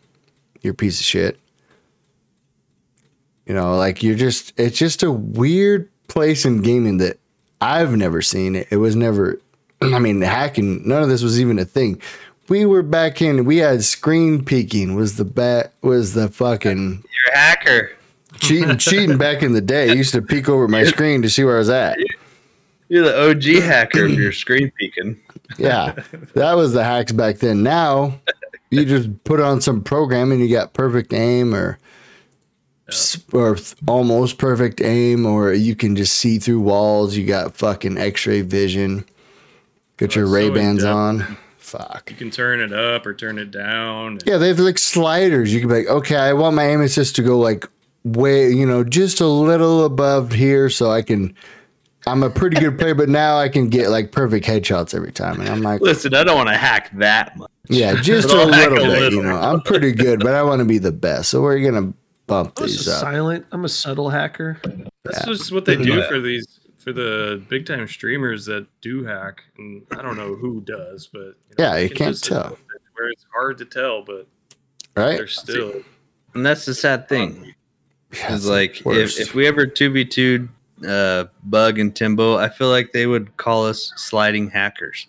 you're a piece of shit. You know, like, you're just, it's just a weird place in gaming that I've never seen. It, it was never, I mean, hacking, none of this was even a thing. We were back in, we had screen peeking was the bat, was the fucking. You're a hacker. Cheating, cheating back in the day. I used to peek over my screen to see where I was at. You're the O G hacker if you're screen peeking. Yeah, that was the hacks back then. Now, you just put on some program and you got perfect aim or yeah. or almost perfect aim, or you can just see through walls. You got fucking X-ray vision. Get oh, your Ray-Bans so on. Fuck. You can turn it up or turn it down. Yeah, they have like sliders. You can be like, okay, I want my aim assist to go like way, you know, just a little above here so I can... I'm a pretty good player, but now I can get like perfect headshots every time. And I'm like, listen, I don't want to hack that much. Yeah, just a little bit. A little. You know, I'm pretty good, but I want to be the best. So we're gonna bump I'm these up. Silent. I'm a subtle hacker. That's yeah. just what they do for these for the big time streamers that do hack. And I don't know who does, but you know, yeah, you can't tell. Where it's hard to tell, but right, they're still. And that's the sad thing. Yeah, it's like if, if we ever two v two. Uh, Bug and Timbo, I feel like they would call us sliding hackers.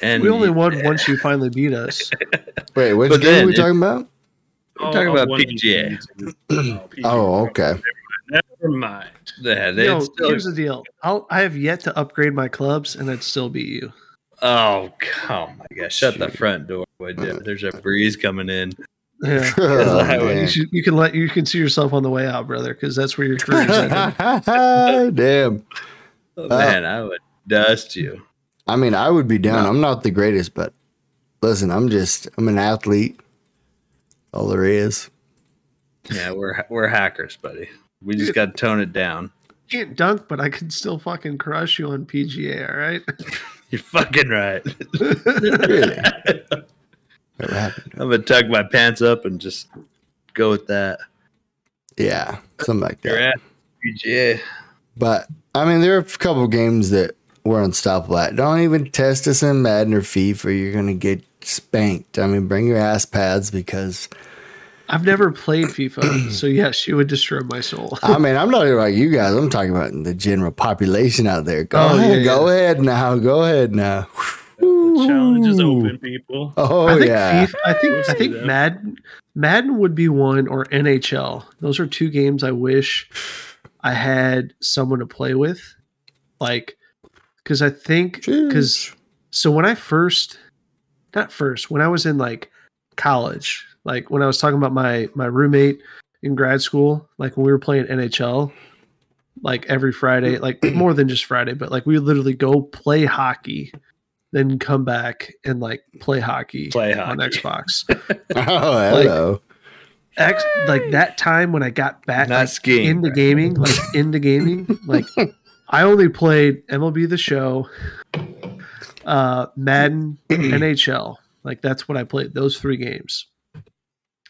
And we only won once you finally beat us. Wait, which but game are we talking about? We're oh, talking about P G A. P G A. Oh, okay. Never mind. Yeah, Yo, still... Here's the deal. I'll, I have yet to upgrade my clubs, and I'd still beat you. Oh, oh my gosh. Shut Shoot. the front door. There's a breeze coming in. Yeah, oh, you, should, you can let you can see yourself on the way out, brother, because that's where your career's ended. Damn, oh, man, uh, I would dust you. I mean, I would be down. No. I'm not the greatest, but listen, I'm just I'm an athlete. All there is. Yeah, we're we're hackers, buddy. We just got to tone it down. Can't dunk, but I can still fucking crush you on P G A. All right, you're fucking right. Really. I'm gonna tuck my pants up and just go with that. Yeah, something like that. P G A. But I mean, there are a couple of games that we're unstoppable at. Don't even test us in Madden or FIFA. You're gonna get spanked. I mean, bring your ass pads because I've never played FIFA, so yeah, she would disturb my soul. I mean, I'm not about you guys. I'm talking about the general population out there. Go oh, ahead, yeah, go yeah. ahead now. Go ahead now. The challenge is open, people. Oh I think yeah, FIFA, I think I think Madden, Madden would be one, or N H L. Those are two games I wish I had someone to play with, like, because I think because so when I first, not first, when I was in like college. Like when I was talking about my, my roommate in grad school, like when we were playing N H L, like every Friday, like more than just Friday, but like we would literally go play hockey, then come back and like play hockey, play hockey. on Xbox. oh, hello. Like, X, like that time when I got back like, skiing, into right? gaming, like into gaming, like I only played M L B The Show, uh, Madden, N H L. Like that's what I played, those three games.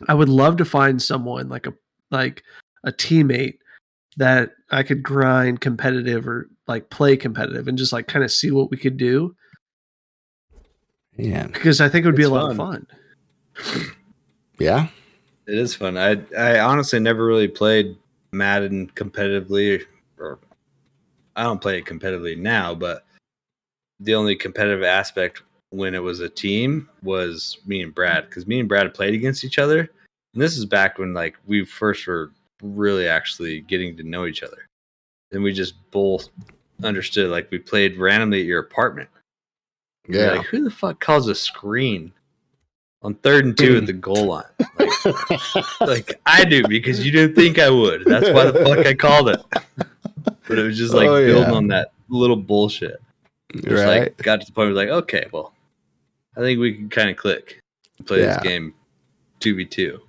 I would love to find someone like a like a teammate that I could grind competitive or like play competitive and just like kind of see what we could do. Yeah, because I think it would be it's a lot fun. of fun. Yeah, it is fun. I I honestly never really played Madden competitively, or I don't play it competitively now. But the only competitive aspect when it was a team was me and Brad, because me and Brad played against each other. And this is back when like we first were really actually getting to know each other. And we just both understood, like we played randomly at your apartment. Yeah. Like, who the fuck calls a screen on third and two at the goal line? Like, like I do, because you didn't think I would. That's why the fuck I called it. But it was just like oh, building yeah. on that little bullshit. Just right. like got to the point where like, okay, well, I think we can kind of click and play yeah. this game two v two.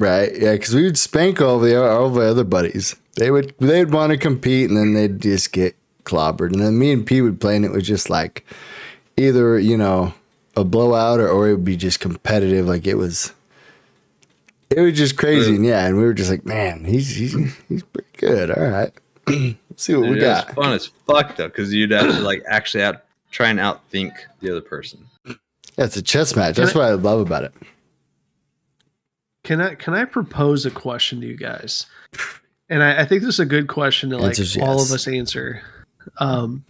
Right. Yeah. Because we would spank all the, all the other buddies. They would they'd want to compete and then they'd just get clobbered. And then me and P would play and it was just like either, you know, a blowout or, or it would be just competitive. Like it was, it was just crazy. And yeah. And we were just like, man, he's, he's, he's pretty good. All right. See what Dude, we got. It's fun as fuck though, because you'd have to like actually out try and outthink the other person. Yeah, it's a chess match. That's what I love about it. Can I can I propose a question to you guys? And I, I think this is a good question to like Answers, all yes. of us answer. Um,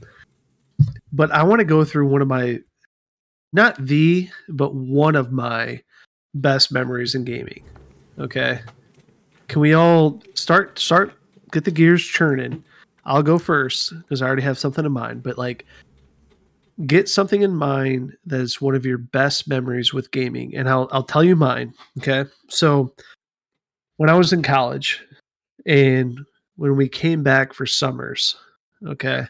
but I want to go through one of my, not the, but one of my best memories in gaming. Okay, can we all start start? Get the gears churning. I'll go first because I already have something in mind, but like get something in mind that is one of your best memories with gaming. And I'll, I'll tell you mine. Okay. So when I was in college and when we came back for summers, okay,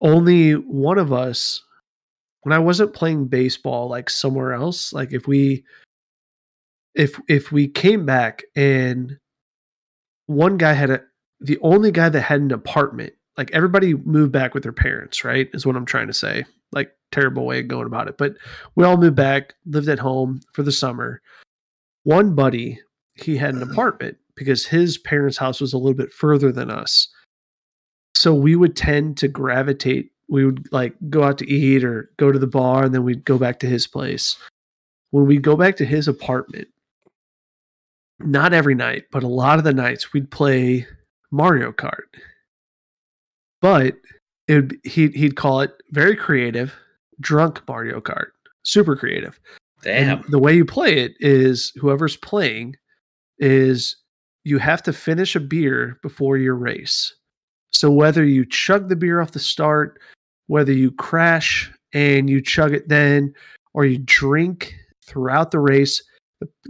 only one of us, when I wasn't playing baseball, like somewhere else, like if we, if, if we came back and one guy had a, the only guy that had an apartment, like everybody moved back with their parents, right? Is what I'm trying to say. Like terrible way of going about it, but we all moved back, lived at home for the summer. One buddy, he had an apartment because his parents' house was a little bit further than us. So we would tend to gravitate. We would like go out to eat or go to the bar and then we'd go back to his place. When we go back to his apartment, not every night, but a lot of the nights we'd play Mario Kart. But it he'd, he'd call it very creative, drunk Mario Kart. Super creative. Damn. And the way you play it is whoever's playing is you have to finish a beer before your race. So whether you chug the beer off the start, whether you crash and you chug it then, or you drink throughout the race,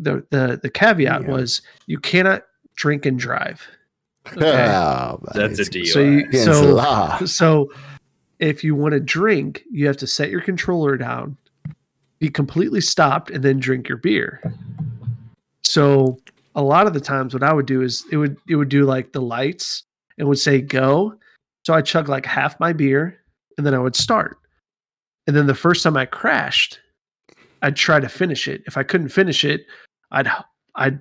The the the caveat yeah. was you cannot drink and drive. Okay? Oh, that's a D U I. So you, so, so if you want to drink, you have to set your controller down, be completely stopped, and then drink your beer. So a lot of the times, what I would do is it would it would do like the lights and would say go. So I chug like half my beer and then I would start. And then the first time I crashed, I'd try to finish it. If I couldn't finish it, I'd I'd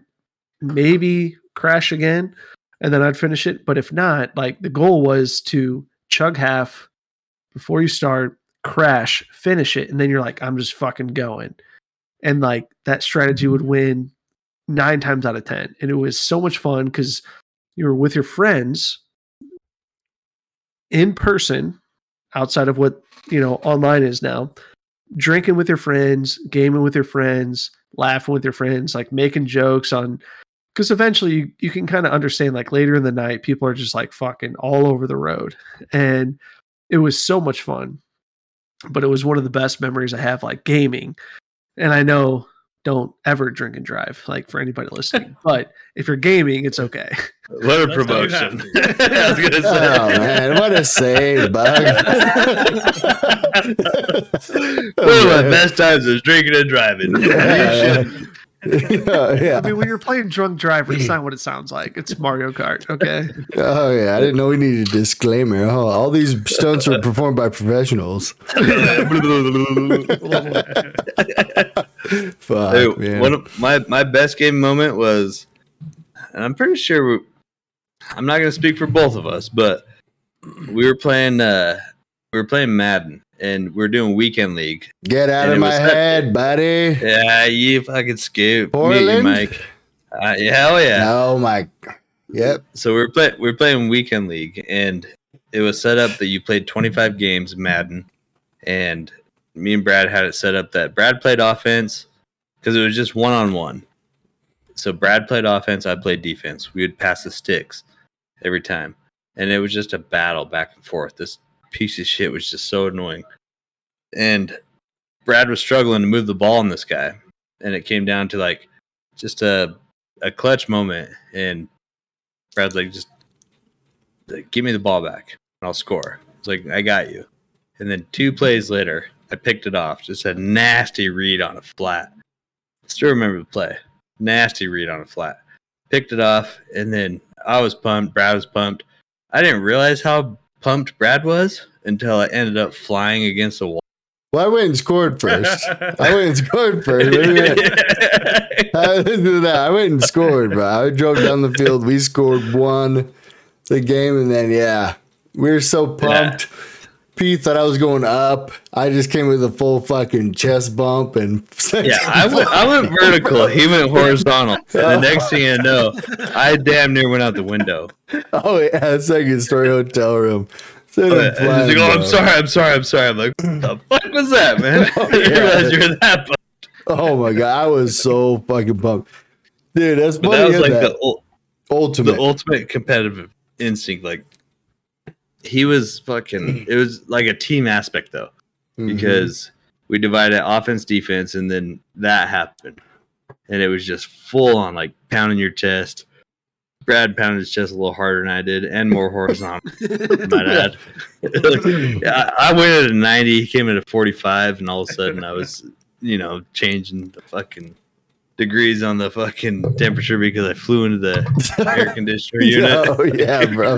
maybe crash again, and then I'd finish it. But if not, like the goal was to chug half before you start, crash, finish it, and then you're like, I'm just fucking going. And like that strategy would win nine times out of ten. And it was so much fun because you were with your friends in person, outside of what, you know, online is now, drinking with your friends, gaming with your friends, laughing with your friends, like making jokes on, because eventually you, you can kind of understand, like later in the night, people are just like fucking all over the road. And it was so much fun, but it was one of the best memories I have, like gaming. And I know, don't ever drink and drive, like for anybody listening, but if you're gaming, it's okay. What a promotion. I was gonna say. Oh man, what a save, Bug. One of my best times is drinking and driving. Yeah. Yeah, yeah. I mean, when you're playing drunk driver, it's not what it sounds like. It's Mario Kart, okay? Oh yeah, I didn't know we needed a disclaimer. Oh, all these stunts were performed by professionals. Fuck, dude, man. One of my my best game moment was, and I'm pretty sure we, I'm not gonna speak for both of us, but we were playing uh, we were playing Madden. And we're doing weekend league. Get out and of my head, buddy. Yeah, you fucking scoop. Portland, Mike. Uh, yeah, hell yeah. Oh my. Yep. So we're play we're playing weekend league, and it was set up that you played twenty-five games of Madden, and me and Brad had it set up that Brad played offense because it was just one on one. So Brad played offense, I played defense. We would pass the sticks every time, and it was just a battle back and forth. This piece of shit was just so annoying, and Brad was struggling to move the ball on this guy, and it came down to like just a a clutch moment, and Brad's like, just like, give me the ball back and I'll score. It's like, I got you. And then two plays later, I picked it off. Just a nasty read on a flat. Still remember the play. Nasty read on a flat. Picked it off, and then I was pumped. Brad was pumped. I didn't realize how pumped Brad was until I ended up flying against the wall. Well, I went and scored first. I went and scored first. I didn't do that. I went and scored, bro. I drove down the field. We scored one the game, and then yeah, we were so pumped. Yeah. Pete thought I was going up. I just came with a full fucking chest bump and yeah, I went, I went vertical. He went horizontal. And the next thing I know, I damn near went out the window. Oh yeah, second story hotel room. So like, oh, I'm sorry, I'm sorry, I'm sorry. I'm like, what the fuck was that, man? Oh, I didn't yeah. realize you were that pumped. Oh my god, I was so fucking pumped, dude. That's funny, that was like that? the ultimate, the ultimate competitive instinct, like. He was fucking, it was like a team aspect though, because mm-hmm. we divided offense, defense, and then that happened. And it was just full on like pounding your chest. Brad pounded his chest a little harder than I did and more horizontal. My dad. Like, I, I went at a ninety, he came at a forty-five, and all of a sudden I was, you know, changing the fucking degrees on the fucking temperature because I flew into the air conditioner unit. Oh, yeah, bro.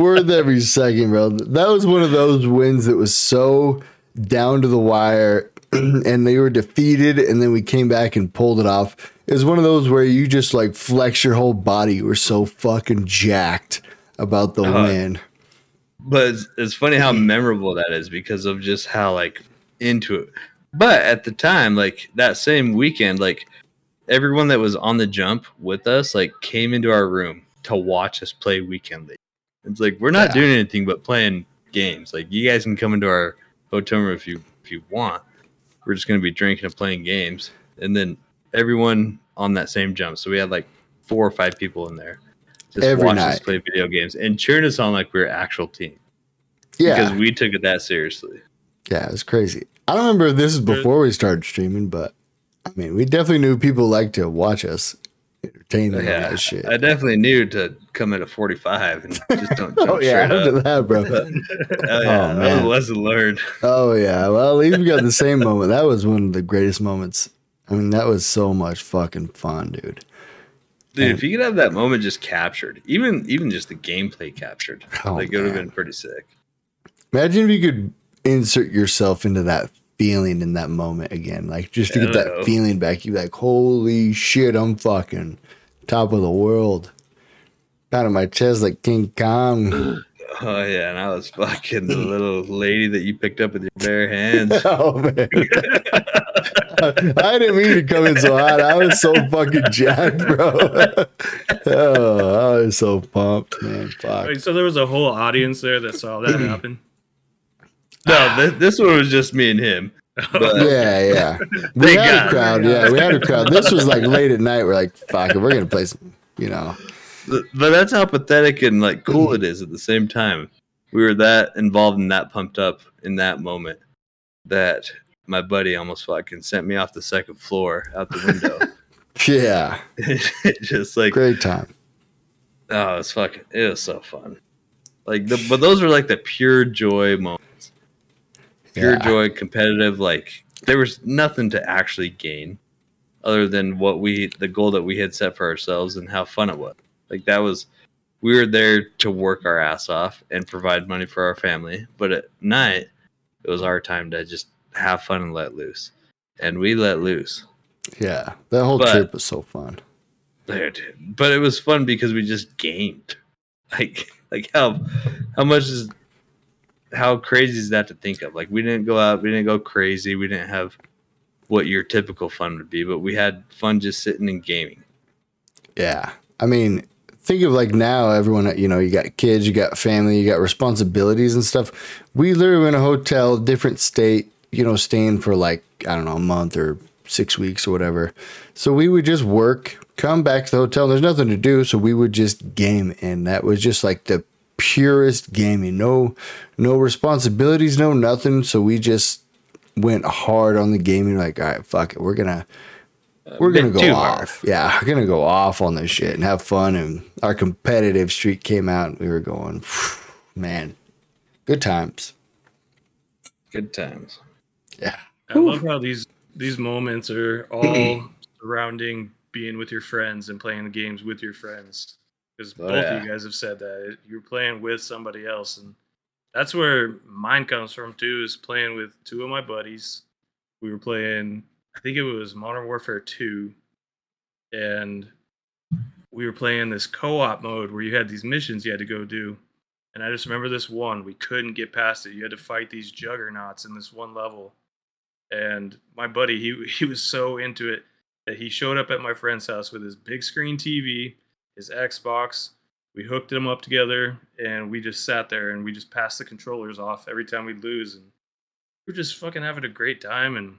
Worth every second, bro. That was one of those wins that was so down to the wire, and they were defeated, and then we came back and pulled it off. It was one of those where you just like flex your whole body. You were so fucking jacked about the uh, win. But it's, it's funny how memorable that is because of just how like into it. But at the time, like that same weekend, like everyone that was on the jump with us, like came into our room to watch us play weekend league. It's like, we're not yeah. doing anything but playing games. Like, you guys can come into our hotel room if you if you want. We're just going to be drinking and playing games. And then everyone on that same jump. So we had like four or five people in there. Just Every watch night. us play video games and cheering us on like we were an actual team. Yeah. Because we took it that seriously. Yeah, it was crazy. I don't remember if this is before we started streaming, but I mean, we definitely knew people liked to watch us. Entertainment yeah, that shit. I definitely knew to come at a forty-five and just don't jump. Oh yeah, I did that, bro. Oh yeah, oh, man. Lesson learned. Oh yeah, well at least we got the same moment. That was one of the greatest moments. I mean, that was so much fucking fun, dude. Dude, and if you could have that moment just captured, even even just the gameplay captured, oh, like it would have been pretty sick. Imagine if you could insert yourself into that feeling in that moment again, like just to get that know. feeling back. You're like, holy shit, I'm fucking top of the world, out of my chest like King Kong. Oh yeah, and I was fucking the little lady that you picked up with your bare hands. Oh man. I didn't mean to come in so hot. I was so fucking jacked, bro. Oh, I was so pumped, man. Fuck. Wait, so there was a whole audience there that saw that happen? No, th- this one was just me and him. But yeah, yeah. We had a crowd. Yeah, we had a crowd. This was like late at night. We're like, fuck, we're gonna play some, you know. But that's how pathetic and like cool it is at the same time. We were that involved and that pumped up in that moment that my buddy almost fucking sent me off the second floor out the window. Yeah. Just like great time. Oh, it's fucking it was so fun. Like the but those were like the pure joy moments. Pure yeah. joy, competitive, like there was nothing to actually gain other than what we the goal that we had set for ourselves and how fun it was. Like that was, we were there to work our ass off and provide money for our family. But at night, it was our time to just have fun and let loose. And we let loose. Yeah. That whole but, trip was so fun. Dude, but it was fun because we just gamed. Like, like how, how much is, how crazy is that to think of? Like we didn't go out, we didn't go crazy. We didn't have what your typical fun would be, but we had fun just sitting and gaming. Yeah. I mean, think of like now everyone, you know, you got kids, you got family, you got responsibilities and stuff. We literally in a hotel, different state, you know, staying for like, I don't know, a month or six weeks or whatever. So we would just work, come back to the hotel. There's nothing to do. So we would just game. And that was just like the purest gaming. No, no responsibilities, no nothing. So we just went hard on the gaming. Like, all right, fuck it. We're going to. We're going to go off. Hard. Yeah, we're going to go off on this shit and have fun. And our competitive streak came out and we were going, man, good times. Good times. Yeah. I Ooh. love how these, these moments are all surrounding being with your friends and playing the games with your friends. Because both oh, yeah. of you guys have said that. You're playing with somebody else. And that's where mine comes from, too, is playing with two of my buddies. We were playing... I think it was Modern Warfare two, and we were playing this co-op mode where you had these missions you had to go do, and I just remember this one. We couldn't get past it. You had to fight these juggernauts in this one level, and my buddy, he he was so into it that he showed up at my friend's house with his big screen T V, his Xbox. We hooked them up together, and we just sat there, and we just passed the controllers off every time we'd lose, and we were just fucking having a great time, and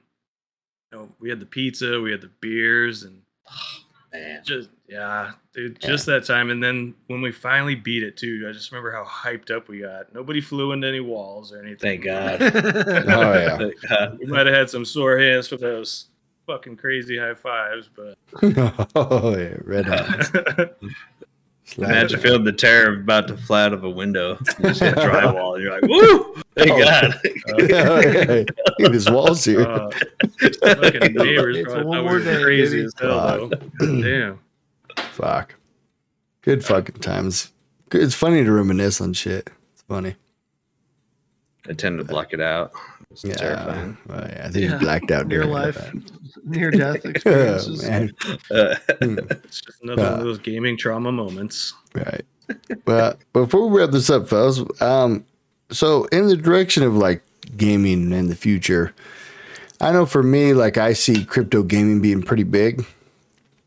you know, we had the pizza, we had the beers, and oh, man. just yeah, dude, yeah. just that time. And then when we finally beat it too, I just remember how hyped up we got. Nobody flew into any walls or anything. Thank God. Oh yeah, Thank God. We might have had some sore hands for those fucking crazy high fives, but oh yeah, red hands. Imagine feeling the terror of about to fly out of a window. You just hit drywall and you're like, woo! Thank oh, God. Uh, okay. Hey, there's walls here. Uh, fucking neighbors probably were crazy as hell, though. Damn. Fuck. Good fucking times. It's funny to reminisce on shit. It's funny. I tend to block it out. It's yeah. terrifying. Well, yeah, I think yeah. you blacked out near life, near death experiences. Oh, man. Uh, it's just another uh, one of those gaming trauma moments. Right. Well, before we wrap this up, fellas, um, so in the direction of like gaming in the future, I know for me, like I see crypto gaming being pretty big,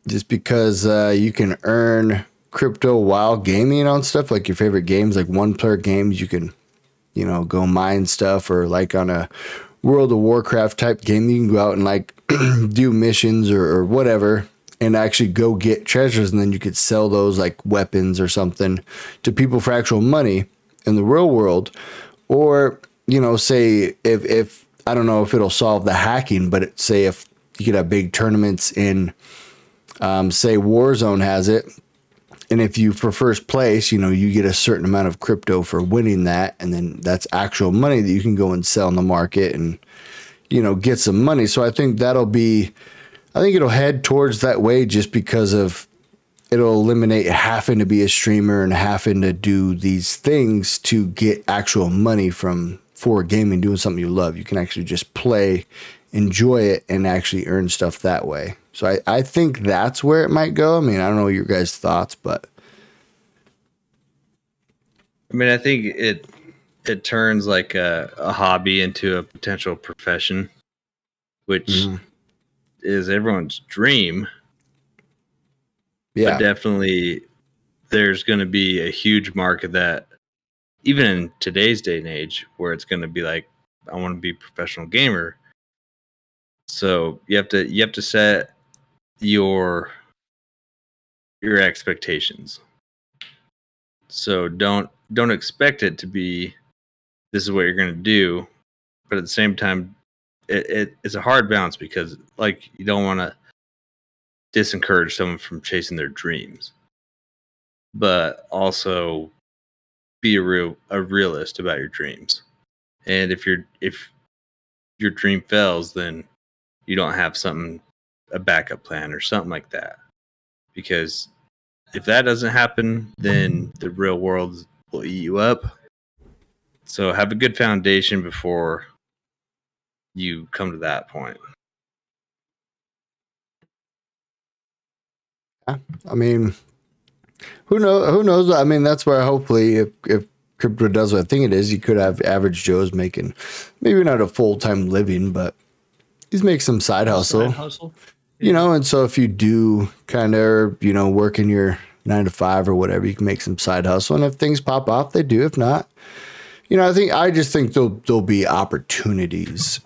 just because uh, you can earn crypto while gaming on stuff like your favorite games, like one-player games. You can, you know, go mine stuff, or like on a World of Warcraft type game, you can go out and like do missions or, or whatever and actually go get treasures, and then you could sell those like weapons or something to people for actual money in the real world. Or, you know, say if, if I don't know if it'll solve the hacking, but it, say if you could have big tournaments in, um, say Warzone has it. And if you, for first place, you know, you get a certain amount of crypto for winning that. And then that's actual money that you can go and sell in the market and, you know, get some money. So I think that'll be, I think it'll head towards that way just because of it'll eliminate having to be a streamer and having to do these things to get actual money from for gaming, doing something you love. You can actually just play, enjoy it, and actually earn stuff that way. So I, I think that's where it might go. I mean, I don't know your guys' thoughts, but I mean, I think it it turns like a, a hobby into a potential profession, which mm. is everyone's dream. Yeah, but definitely there's going to be a huge market that, even in today's day and age, where it's going to be like, I want to be a professional gamer. So you have to you have to set your your expectations. So don't don't expect it to be, this is what you're going to do. But at the same time, it, it it's a hard balance, because like, you don't want to disencourage someone from chasing their dreams, but also be a real a realist about your dreams. And if you're if your dream fails, then you don't have something, a backup plan or something like that. Because if that doesn't happen, then the real world will eat you up. So have a good foundation before you come to that point. I mean, who knows? Who knows? I mean, that's where hopefully if, if crypto does what I think it is, you could have average Joe's making maybe not a full-time living, but he's making some side hustle. Side hustle. You know, and so if you do kind of, you know, work in your nine to five or whatever, you can make some side hustle. And if things pop off, they do. If not, you know, I think I just think there'll, there'll be opportunities,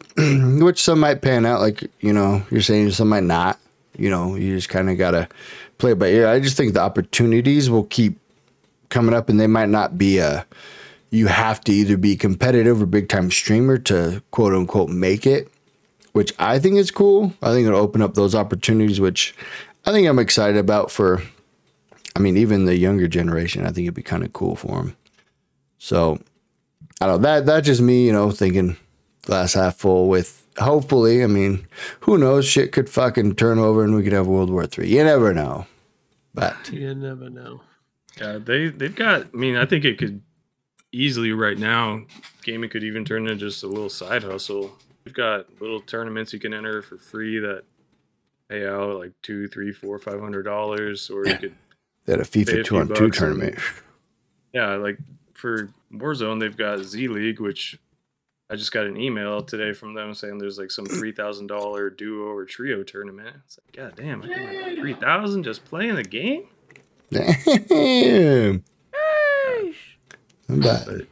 which some might pan out. Like, you know, you're saying some might not, you know, you just kind of got to play it by ear. I just think the opportunities will keep coming up, and they might not be a, you have to either be competitive or big time streamer to quote unquote make it. Which I think is cool. I think it'll open up those opportunities, which I think I'm excited about for, I mean, even the younger generation. I think it'd be kind of cool for them. So, I don't know. That, that's just me, you know, thinking glass half full with, hopefully, I mean, who knows? Shit could fucking turn over and we could have World War Three. You never know. But you never know. Yeah, they, they've got, I mean, I think it could easily right now, gaming could even turn into just a little side hustle. We've got little tournaments you can enter for free that pay out like two, three, four, five hundred dollars, or you could that a FIFA two on two tournament. And, yeah, like for Warzone, they've got Z League, which I just got an email today from them saying there's like some three thousand dollar duo or trio tournament. It's like, god damn, I can like three thousand just playing the game. Damn. Yeah. But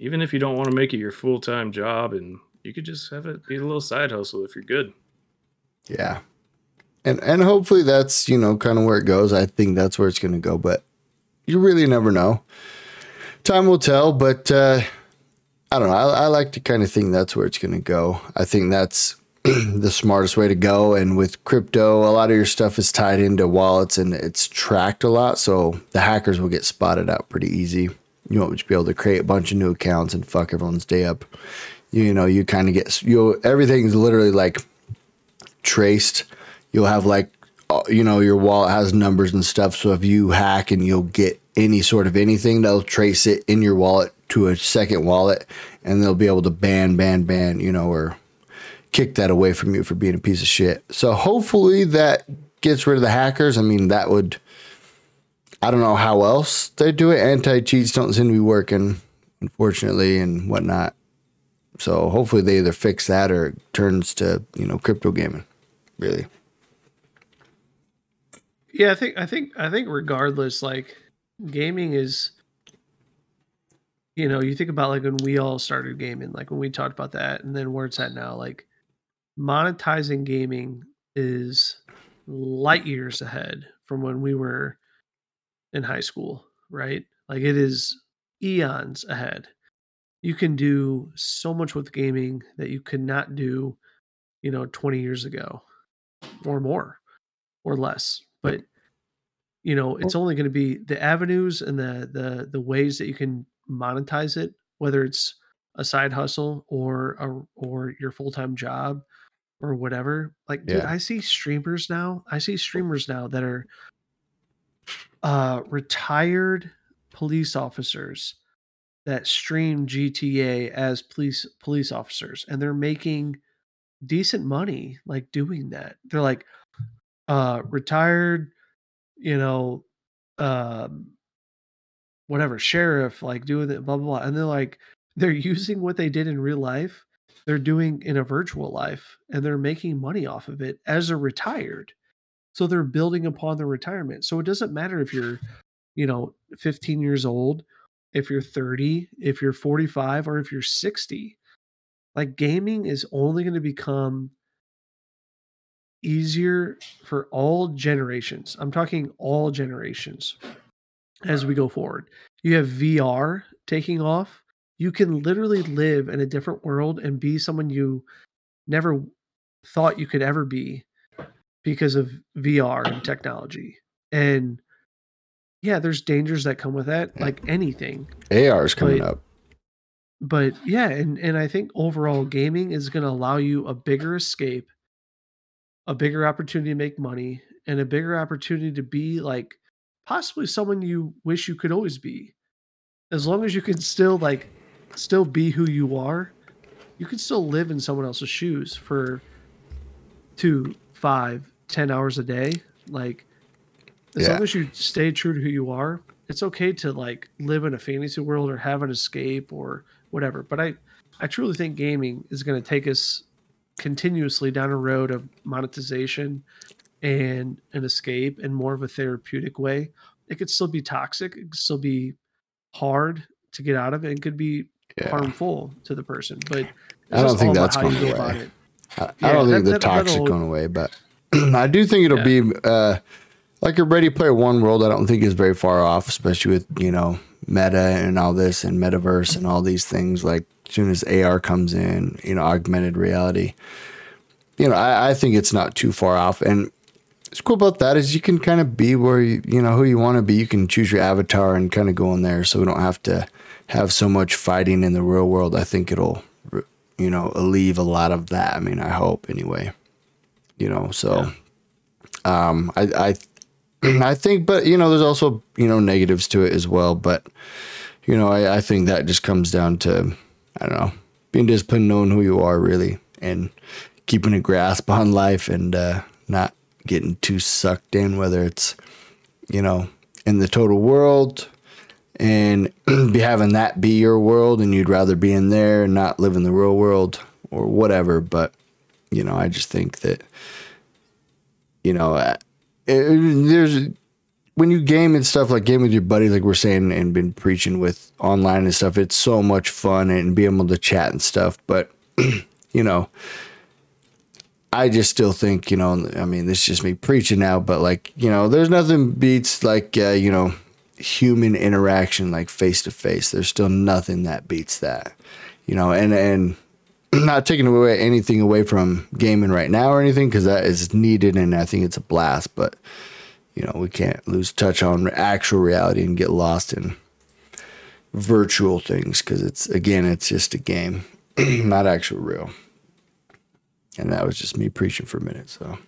even if you don't want to make it your full time job, and you could just have it be a little side hustle if you're good. Yeah. And and hopefully that's, you know, kind of where it goes. I think that's where it's going to go, but you really never know. Time will tell, but uh, I don't know. I, I like to kind of think that's where it's going to go. I think that's the smartest way to go. And with crypto, a lot of your stuff is tied into wallets and it's tracked a lot. So the hackers will get spotted out pretty easy. You won't be able to create a bunch of new accounts and fuck everyone's day up. You know, you kind of get, you everything's literally like traced. You'll have like, you know, your wallet has numbers and stuff. So if you hack and you'll get any sort of anything, they'll trace it in your wallet to a second wallet, and they'll be able to ban, ban, ban, you know, or kick that away from you for being a piece of shit. So hopefully that gets rid of the hackers. I mean, that would, I don't know how else they do it. Anti-cheats don't seem to be working, unfortunately, and whatnot. So hopefully they either fix that or it turns to, you know, crypto gaming, really. Yeah, I think I think I think regardless, like gaming is, you know, you think about like when we all started gaming, like when we talked about that, and then where it's at now, like monetizing gaming is light years ahead from when we were in high school, right? Like it is eons ahead. You can do so much with gaming that you could not do, you know, twenty years ago or more or less. But, you know, it's only going to be the avenues and the, the, the ways that you can monetize it, whether it's a side hustle or a, or your full-time job or whatever. Like, yeah. Dude, I see streamers now. I see streamers now that are uh, retired police officers that stream G T A as police police officers, and they're making decent money like doing that. They're like uh, retired, you know, uh, whatever, sheriff, like doing it, blah, blah, blah. And they're like, they're using what they did in real life. They're doing in a virtual life, and they're making money off of it as they're retired. So they're building upon their retirement. So it doesn't matter if you're, you know, fifteen years old, if you're thirty, if you're forty-five, or if you're sixty, like gaming is only going to become easier for all generations. I'm talking all generations as we go forward. You have V R taking off. You can literally live in a different world and be someone you never thought you could ever be because of V R and technology. And yeah, there's dangers that come with that, like anything. A R is coming but, up. But yeah, and, and I think overall gaming is going to allow you a bigger escape, a bigger opportunity to make money, and a bigger opportunity to be like possibly someone you wish you could always be. As long as you can still like still be who you are, you can still live in someone else's shoes for two, five, ten hours a day. Like as yeah. long as you stay true to who you are, it's okay to like live in a fantasy world or have an escape or whatever. But I, I truly think gaming is going to take us continuously down a road of monetization and an escape and more of a therapeutic way. It could still be toxic. It could still be hard to get out of it. It could be yeah. harmful to the person, but I don't think that's going away. I, yeah, I don't think that, the that, toxic going away, but I do think it'll yeah. be uh, like a Ready Player One world. I don't think is very far off, especially with, you know, meta and all this and metaverse and all these things. Like as soon as A R comes in, you know, augmented reality, you know, I, I think it's not too far off. And what's cool about that is you can kind of be where you, you know, who you want to be. You can choose your avatar and kind of go in there, so we don't have to have so much fighting in the real world. I think it'll, you know, alleviate a lot of that. I mean, I hope anyway, you know, so yeah. um, I, I, I think, but you know, there's also, you know, negatives to it as well. But, you know, I, I think that just comes down to, I don't know, being disciplined, knowing who you are really, and keeping a grasp on life and uh, not getting too sucked in, whether it's, you know, in the total world and be having that be your world and you'd rather be in there and not live in the real world or whatever. But, you know, I just think that, you know, it, it, there's when you game and stuff, like game with your buddies, like we're saying and been preaching with online and stuff, it's so much fun and being able to chat and stuff. But, you know, I just still think, you know, I mean, this is just me preaching now, but like, you know, there's nothing beats like, uh, you know, human interaction, like face to face. There's still nothing that beats that, you know, and, and not taking away anything away from gaming right now or anything, because that is needed. And I think it's a blast, but you know, we can't lose touch on actual reality and get lost in virtual things. Cause it's, again, it's just a game, not actual real. And that was just me preaching for a minute, so.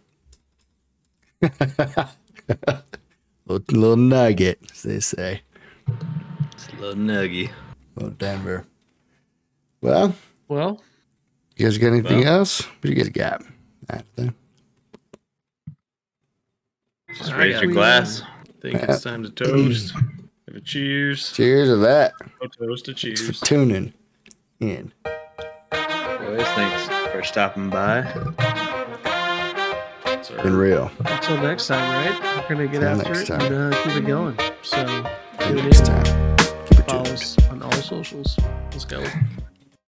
little, little nugget, as they say. It's a little nuggy. Little Denver. Well. Well. You guys got anything well. else? What do you guys got? Nothing. Just raise right, your glass. I think yeah. it's time to toast. Have a cheers. Cheers to that. Oh, toast to cheers. Thanks for tuning in. Boys, thanks. Stopping by. It's been real. Until next time, right? We're gonna get Until after it time. and uh, keep it going. So, see you next time. Keep Follow it us on all socials. Let's go.